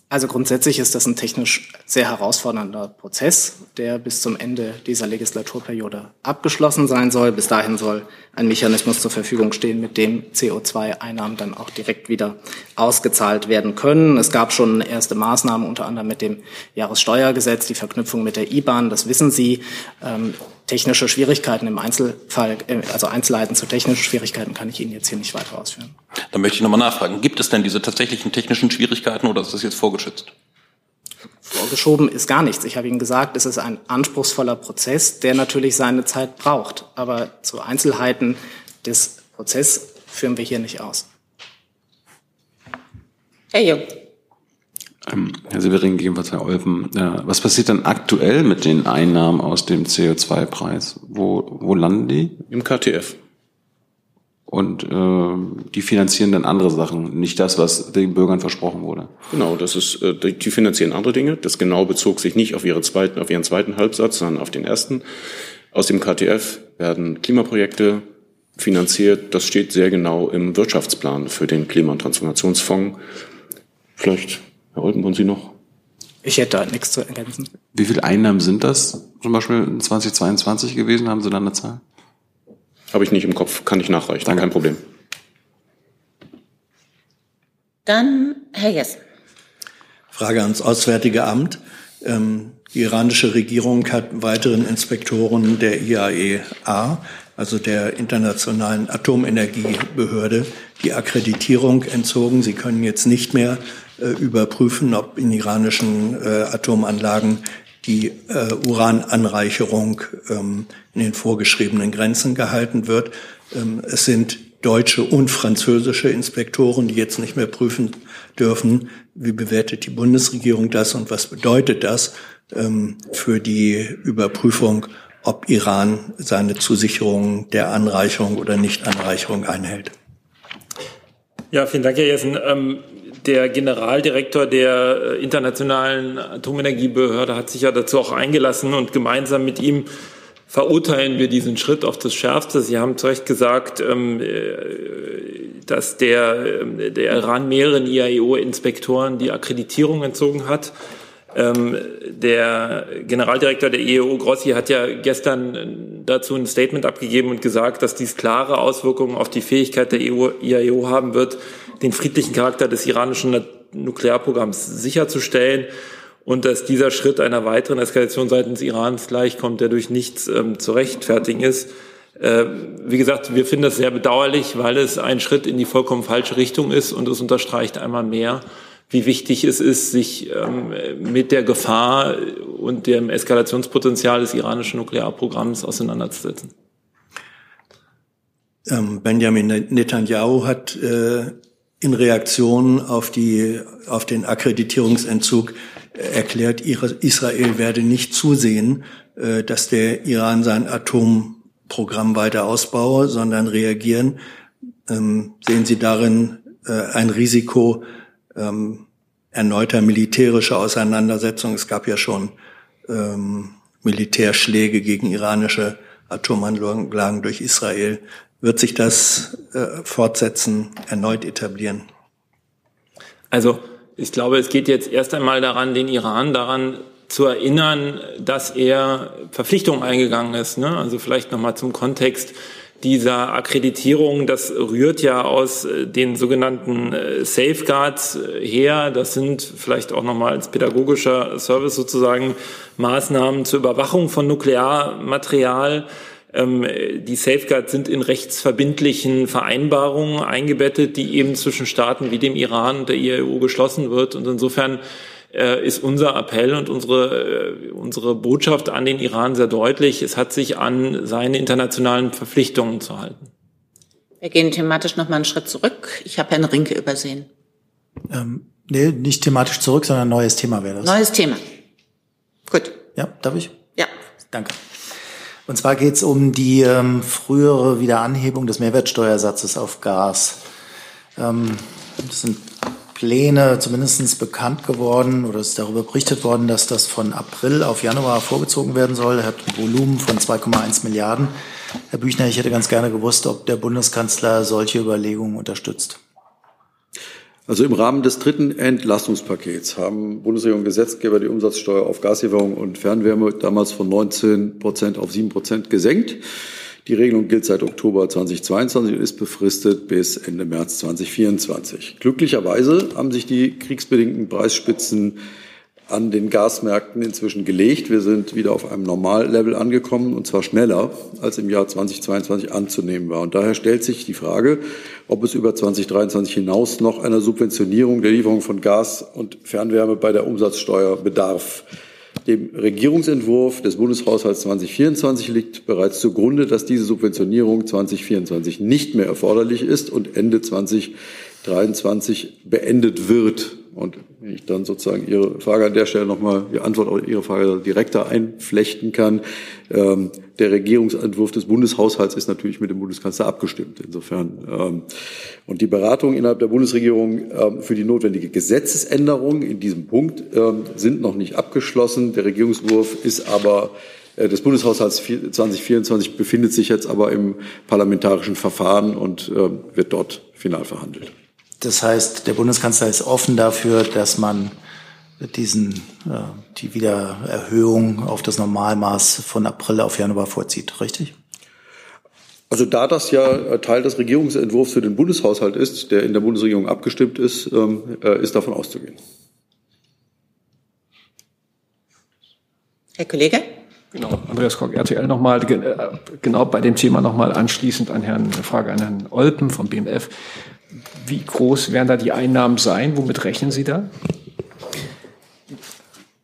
Also grundsätzlich ist das ein technisch sehr herausfordernder Prozess, der bis zum Ende dieser Legislaturperiode abgeschlossen sein soll. Bis dahin soll ein Mechanismus zur Verfügung stehen, mit dem C O zwei Einnahmen dann auch direkt wieder ausgezahlt werden können. Es gab schon erste Maßnahmen, unter anderem mit dem Jahressteuergesetz, die Verknüpfung mit der I B A N, das wissen Sie. Ähm, technische Schwierigkeiten im Einzelfall, also Einzelheiten zu technischen Schwierigkeiten kann ich Ihnen jetzt hier nicht weiter ausführen. Dann möchte ich nochmal nachfragen, gibt es denn diese tatsächlichen technischen Schwierigkeiten oder ist das jetzt vorgeschützt? Vorgeschoben ist gar nichts. Ich habe Ihnen gesagt, es ist ein anspruchsvoller Prozess, der natürlich seine Zeit braucht. Aber zu Einzelheiten des Prozesses führen wir hier nicht aus. Herr Jung. Ähm, Herr Severin, gegenwärtig Herr Olpen, äh, was passiert denn aktuell mit den Einnahmen aus dem C O zwei Preis? Wo, wo landen die? Im K T F. Und äh, die finanzieren dann andere Sachen, nicht das, was den Bürgern versprochen wurde? Genau, das ist, äh, die finanzieren andere Dinge. Das genau bezog sich nicht auf, ihre zweiten, auf ihren zweiten Halbsatz, sondern auf den ersten. Aus dem K T F werden Klimaprojekte finanziert. Das steht sehr genau im Wirtschaftsplan für den Klima- und Transformationsfonds. Vielleicht... Herr Olpen, wollen Sie noch? Ich hätte da nichts zu ergänzen. Wie viele Einnahmen sind das zum Beispiel in zweitausendzweiundzwanzig gewesen? Haben Sie da eine Zahl? Habe ich nicht im Kopf, kann ich nachreichen, Danke. Kein Problem. Dann Herr Jessen. Frage ans Auswärtige Amt. Ähm, die iranische Regierung hat weiteren Inspektoren der I A E A, also der Internationalen Atomenergiebehörde, die Akkreditierung entzogen. Sie können jetzt nicht mehr überprüfen, ob in iranischen äh, Atomanlagen die äh, Urananreicherung ähm, in den vorgeschriebenen Grenzen gehalten wird. Ähm, es sind deutsche und französische Inspektoren, die jetzt nicht mehr prüfen dürfen, wie bewertet die Bundesregierung das und was bedeutet das ähm, für die Überprüfung, ob Iran seine Zusicherungen der Anreicherung oder Nichtanreicherung einhält. Ja, vielen Dank, Herr Jessen. Ähm Der Generaldirektor der Internationalen Atomenergiebehörde hat sich ja dazu auch eingelassen und gemeinsam mit ihm verurteilen wir diesen Schritt auf das Schärfste. Sie haben zu Recht gesagt, dass der, der Iran mehreren I A E O-Inspektoren die Akkreditierung entzogen hat. Der Generaldirektor der I A E O, Grossi, hat ja gestern dazu ein Statement abgegeben und gesagt, dass dies klare Auswirkungen auf die Fähigkeit der I A E O haben wird, den friedlichen Charakter des iranischen Nuklearprogramms sicherzustellen und dass dieser Schritt einer weiteren Eskalation seitens Irans gleichkommt, der durch nichts ähm, zu rechtfertigen ist. Äh, wie gesagt, wir finden das sehr bedauerlich, weil es ein Schritt in die vollkommen falsche Richtung ist und es unterstreicht einmal mehr, wie wichtig es ist, sich ähm, mit der Gefahr und dem Eskalationspotenzial des iranischen Nuklearprogramms auseinanderzusetzen. Ähm, Benjamin Netanyahu hat äh in Reaktion auf die, auf den Akkreditierungsentzug erklärt, Israel werde nicht zusehen, dass der Iran sein Atomprogramm weiter ausbaue, sondern reagieren. Sehen Sie darin ein Risiko erneuter militärischer Auseinandersetzung? Es gab ja schon Militärschläge gegen iranische Atomanlagen durch Israel. wird sich das äh, fortsetzen, erneut etablieren? Also ich glaube, es geht jetzt erst einmal daran, den Iran daran zu erinnern, dass er Verpflichtungen eingegangen ist, ne? Also vielleicht nochmal zum Kontext dieser Akkreditierung. Das rührt ja aus den sogenannten Safeguards her. Das sind vielleicht auch nochmal als pädagogischer Service sozusagen Maßnahmen zur Überwachung von Nuklearmaterial. Die Safeguards sind in rechtsverbindlichen Vereinbarungen eingebettet, die eben zwischen Staaten wie dem Iran und der E U geschlossen wird. Und insofern ist unser Appell und unsere, unsere Botschaft an den Iran sehr deutlich. Es hat sich an seine internationalen Verpflichtungen zu halten. Wir gehen thematisch noch mal einen Schritt zurück. Ich habe Herrn Rinke übersehen. Ähm, nee, nicht thematisch zurück, sondern ein neues Thema wäre das. Neues Thema. Gut. Ja, darf ich? Ja. Danke. Und zwar geht es um die ähm, frühere Wiederanhebung des Mehrwertsteuersatzes auf Gas. Ähm, das sind Pläne zumindest bekannt geworden oder ist darüber berichtet worden, dass das von April auf Januar vorgezogen werden soll. Er hat ein Volumen von zwei Komma eins Milliarden. Herr Büchner, ich hätte ganz gerne gewusst, ob der Bundeskanzler solche Überlegungen unterstützt. Also im Rahmen des dritten Entlastungspakets haben Bundesregierung und Gesetzgeber die Umsatzsteuer auf Gaslieferung und Fernwärme damals von neunzehn Prozent auf sieben Prozent gesenkt. Die Regelung gilt seit Oktober zweitausendzweiundzwanzig und ist befristet bis Ende März zweitausendvierundzwanzig. Glücklicherweise haben sich die kriegsbedingten Preisspitzen an den Gasmärkten inzwischen gelegt. Wir sind wieder auf einem Normallevel angekommen, und zwar schneller, als im Jahr zweitausendzweiundzwanzig anzunehmen war. Und daher stellt sich die Frage, ob es über zweitausenddreiundzwanzig hinaus noch einer Subventionierung der Lieferung von Gas und Fernwärme bei der Umsatzsteuer bedarf. Dem Regierungsentwurf des Bundeshaushalts zweitausendvierundzwanzig liegt bereits zugrunde, dass diese Subventionierung zweitausendvierundzwanzig nicht mehr erforderlich ist und Ende zweitausenddreiundzwanzig beendet wird. Und wenn ich dann sozusagen Ihre Frage an der Stelle nochmal, die Antwort auf Ihre Frage direkter einflechten kann, ähm, der Regierungsentwurf des Bundeshaushalts ist natürlich mit dem Bundeskanzler abgestimmt. Insofern ähm, und die Beratungen innerhalb der Bundesregierung ähm, für die notwendige Gesetzesänderung in diesem Punkt ähm, sind noch nicht abgeschlossen. Der Regierungsentwurf ist aber äh, des Bundeshaushalts zweitausendvierundzwanzig befindet sich jetzt aber im parlamentarischen Verfahren und ähm, wird dort final verhandelt. Das heißt, der Bundeskanzler ist offen dafür, dass man diesen äh, die Wiedererhöhung auf das Normalmaß von April auf Januar vorzieht, richtig? Also da das ja Teil des Regierungsentwurfs für den Bundeshaushalt ist, der in der Bundesregierung abgestimmt ist, ähm, äh, ist davon auszugehen. Herr Kollege? Genau, Andreas Koch, R T L nochmal, genau bei dem Thema nochmal anschließend an Herrn, eine Frage an Herrn Olpen vom B M F. Wie groß werden da die Einnahmen sein? Womit rechnen Sie da?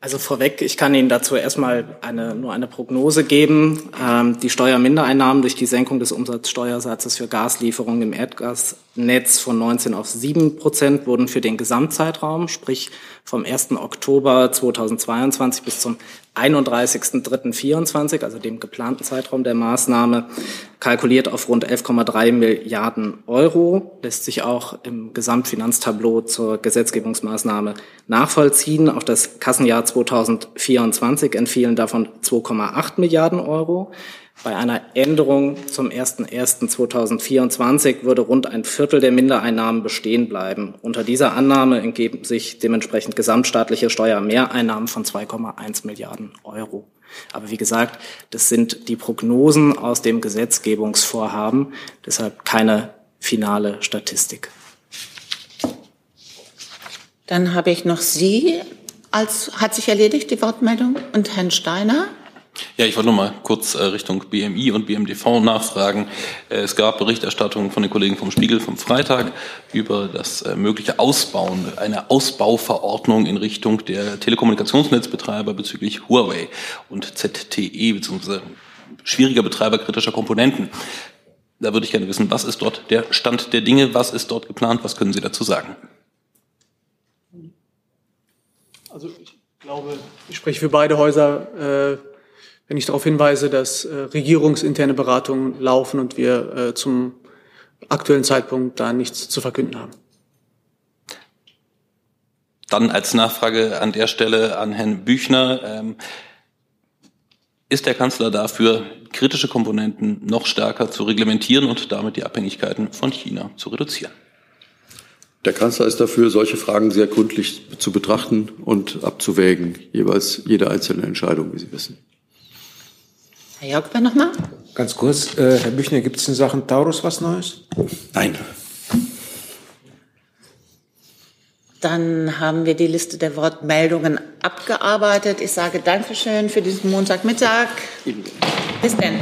Also vorweg, ich kann Ihnen dazu erstmal eine, nur eine Prognose geben. Ähm, die Steuermindereinnahmen durch die Senkung des Umsatzsteuersatzes für Gaslieferungen im Erdgasnetz von neunzehn auf sieben Prozent wurden für den Gesamtzeitraum, sprich vom ersten Oktober zweitausendzweiundzwanzig bis zum einunddreißigsten dritten vierundzwanzig, also dem geplanten Zeitraum der Maßnahme, kalkuliert auf rund elf Komma drei Milliarden Euro, lässt sich auch im Gesamtfinanztableau zur Gesetzgebungsmaßnahme nachvollziehen. Auf das Kassenjahr zweitausendvierundzwanzig entfielen davon zwei Komma acht Milliarden Euro. Bei einer Änderung zum ersten ersten zweitausendvierundzwanzig würde rund ein Viertel der Mindereinnahmen bestehen bleiben. Unter dieser Annahme ergeben sich dementsprechend gesamtstaatliche Steuermehreinnahmen von zwei Komma eins Milliarden Euro. Aber wie gesagt, das sind die Prognosen aus dem Gesetzgebungsvorhaben, deshalb keine finale Statistik. Dann habe ich noch Sie, als hat sich erledigt die Wortmeldung, und Herrn Steiner. Ja, ich wollte noch mal kurz äh, Richtung B M I und B M D V nachfragen. Äh, es gab Berichterstattungen von den Kollegen vom Spiegel vom Freitag über das äh, mögliche Ausbauen, eine Ausbauverordnung in Richtung der Telekommunikationsnetzbetreiber bezüglich Huawei und Z T E, beziehungsweise schwieriger Betreiber kritischer Komponenten. Da würde ich gerne wissen, was ist dort der Stand der Dinge, was ist dort geplant, was können Sie dazu sagen? Also ich glaube, ich spreche für beide Häuser, äh wenn ich darauf hinweise, dass äh, regierungsinterne Beratungen laufen und wir äh, zum aktuellen Zeitpunkt da nichts zu verkünden haben. Dann als Nachfrage an der Stelle an Herrn Büchner. Ähm, ist der Kanzler dafür, kritische Komponenten noch stärker zu reglementieren und damit die Abhängigkeiten von China zu reduzieren? Der Kanzler ist dafür, solche Fragen sehr gründlich zu betrachten und abzuwägen, jeweils jede einzelne Entscheidung, wie Sie wissen. Herr Jörgber nochmal? Ganz kurz, äh, Herr Büchner, gibt es in Sachen Taurus was Neues? Nein. Dann haben wir die Liste der Wortmeldungen abgearbeitet. Ich sage Dankeschön für diesen Montagmittag. Bis dann.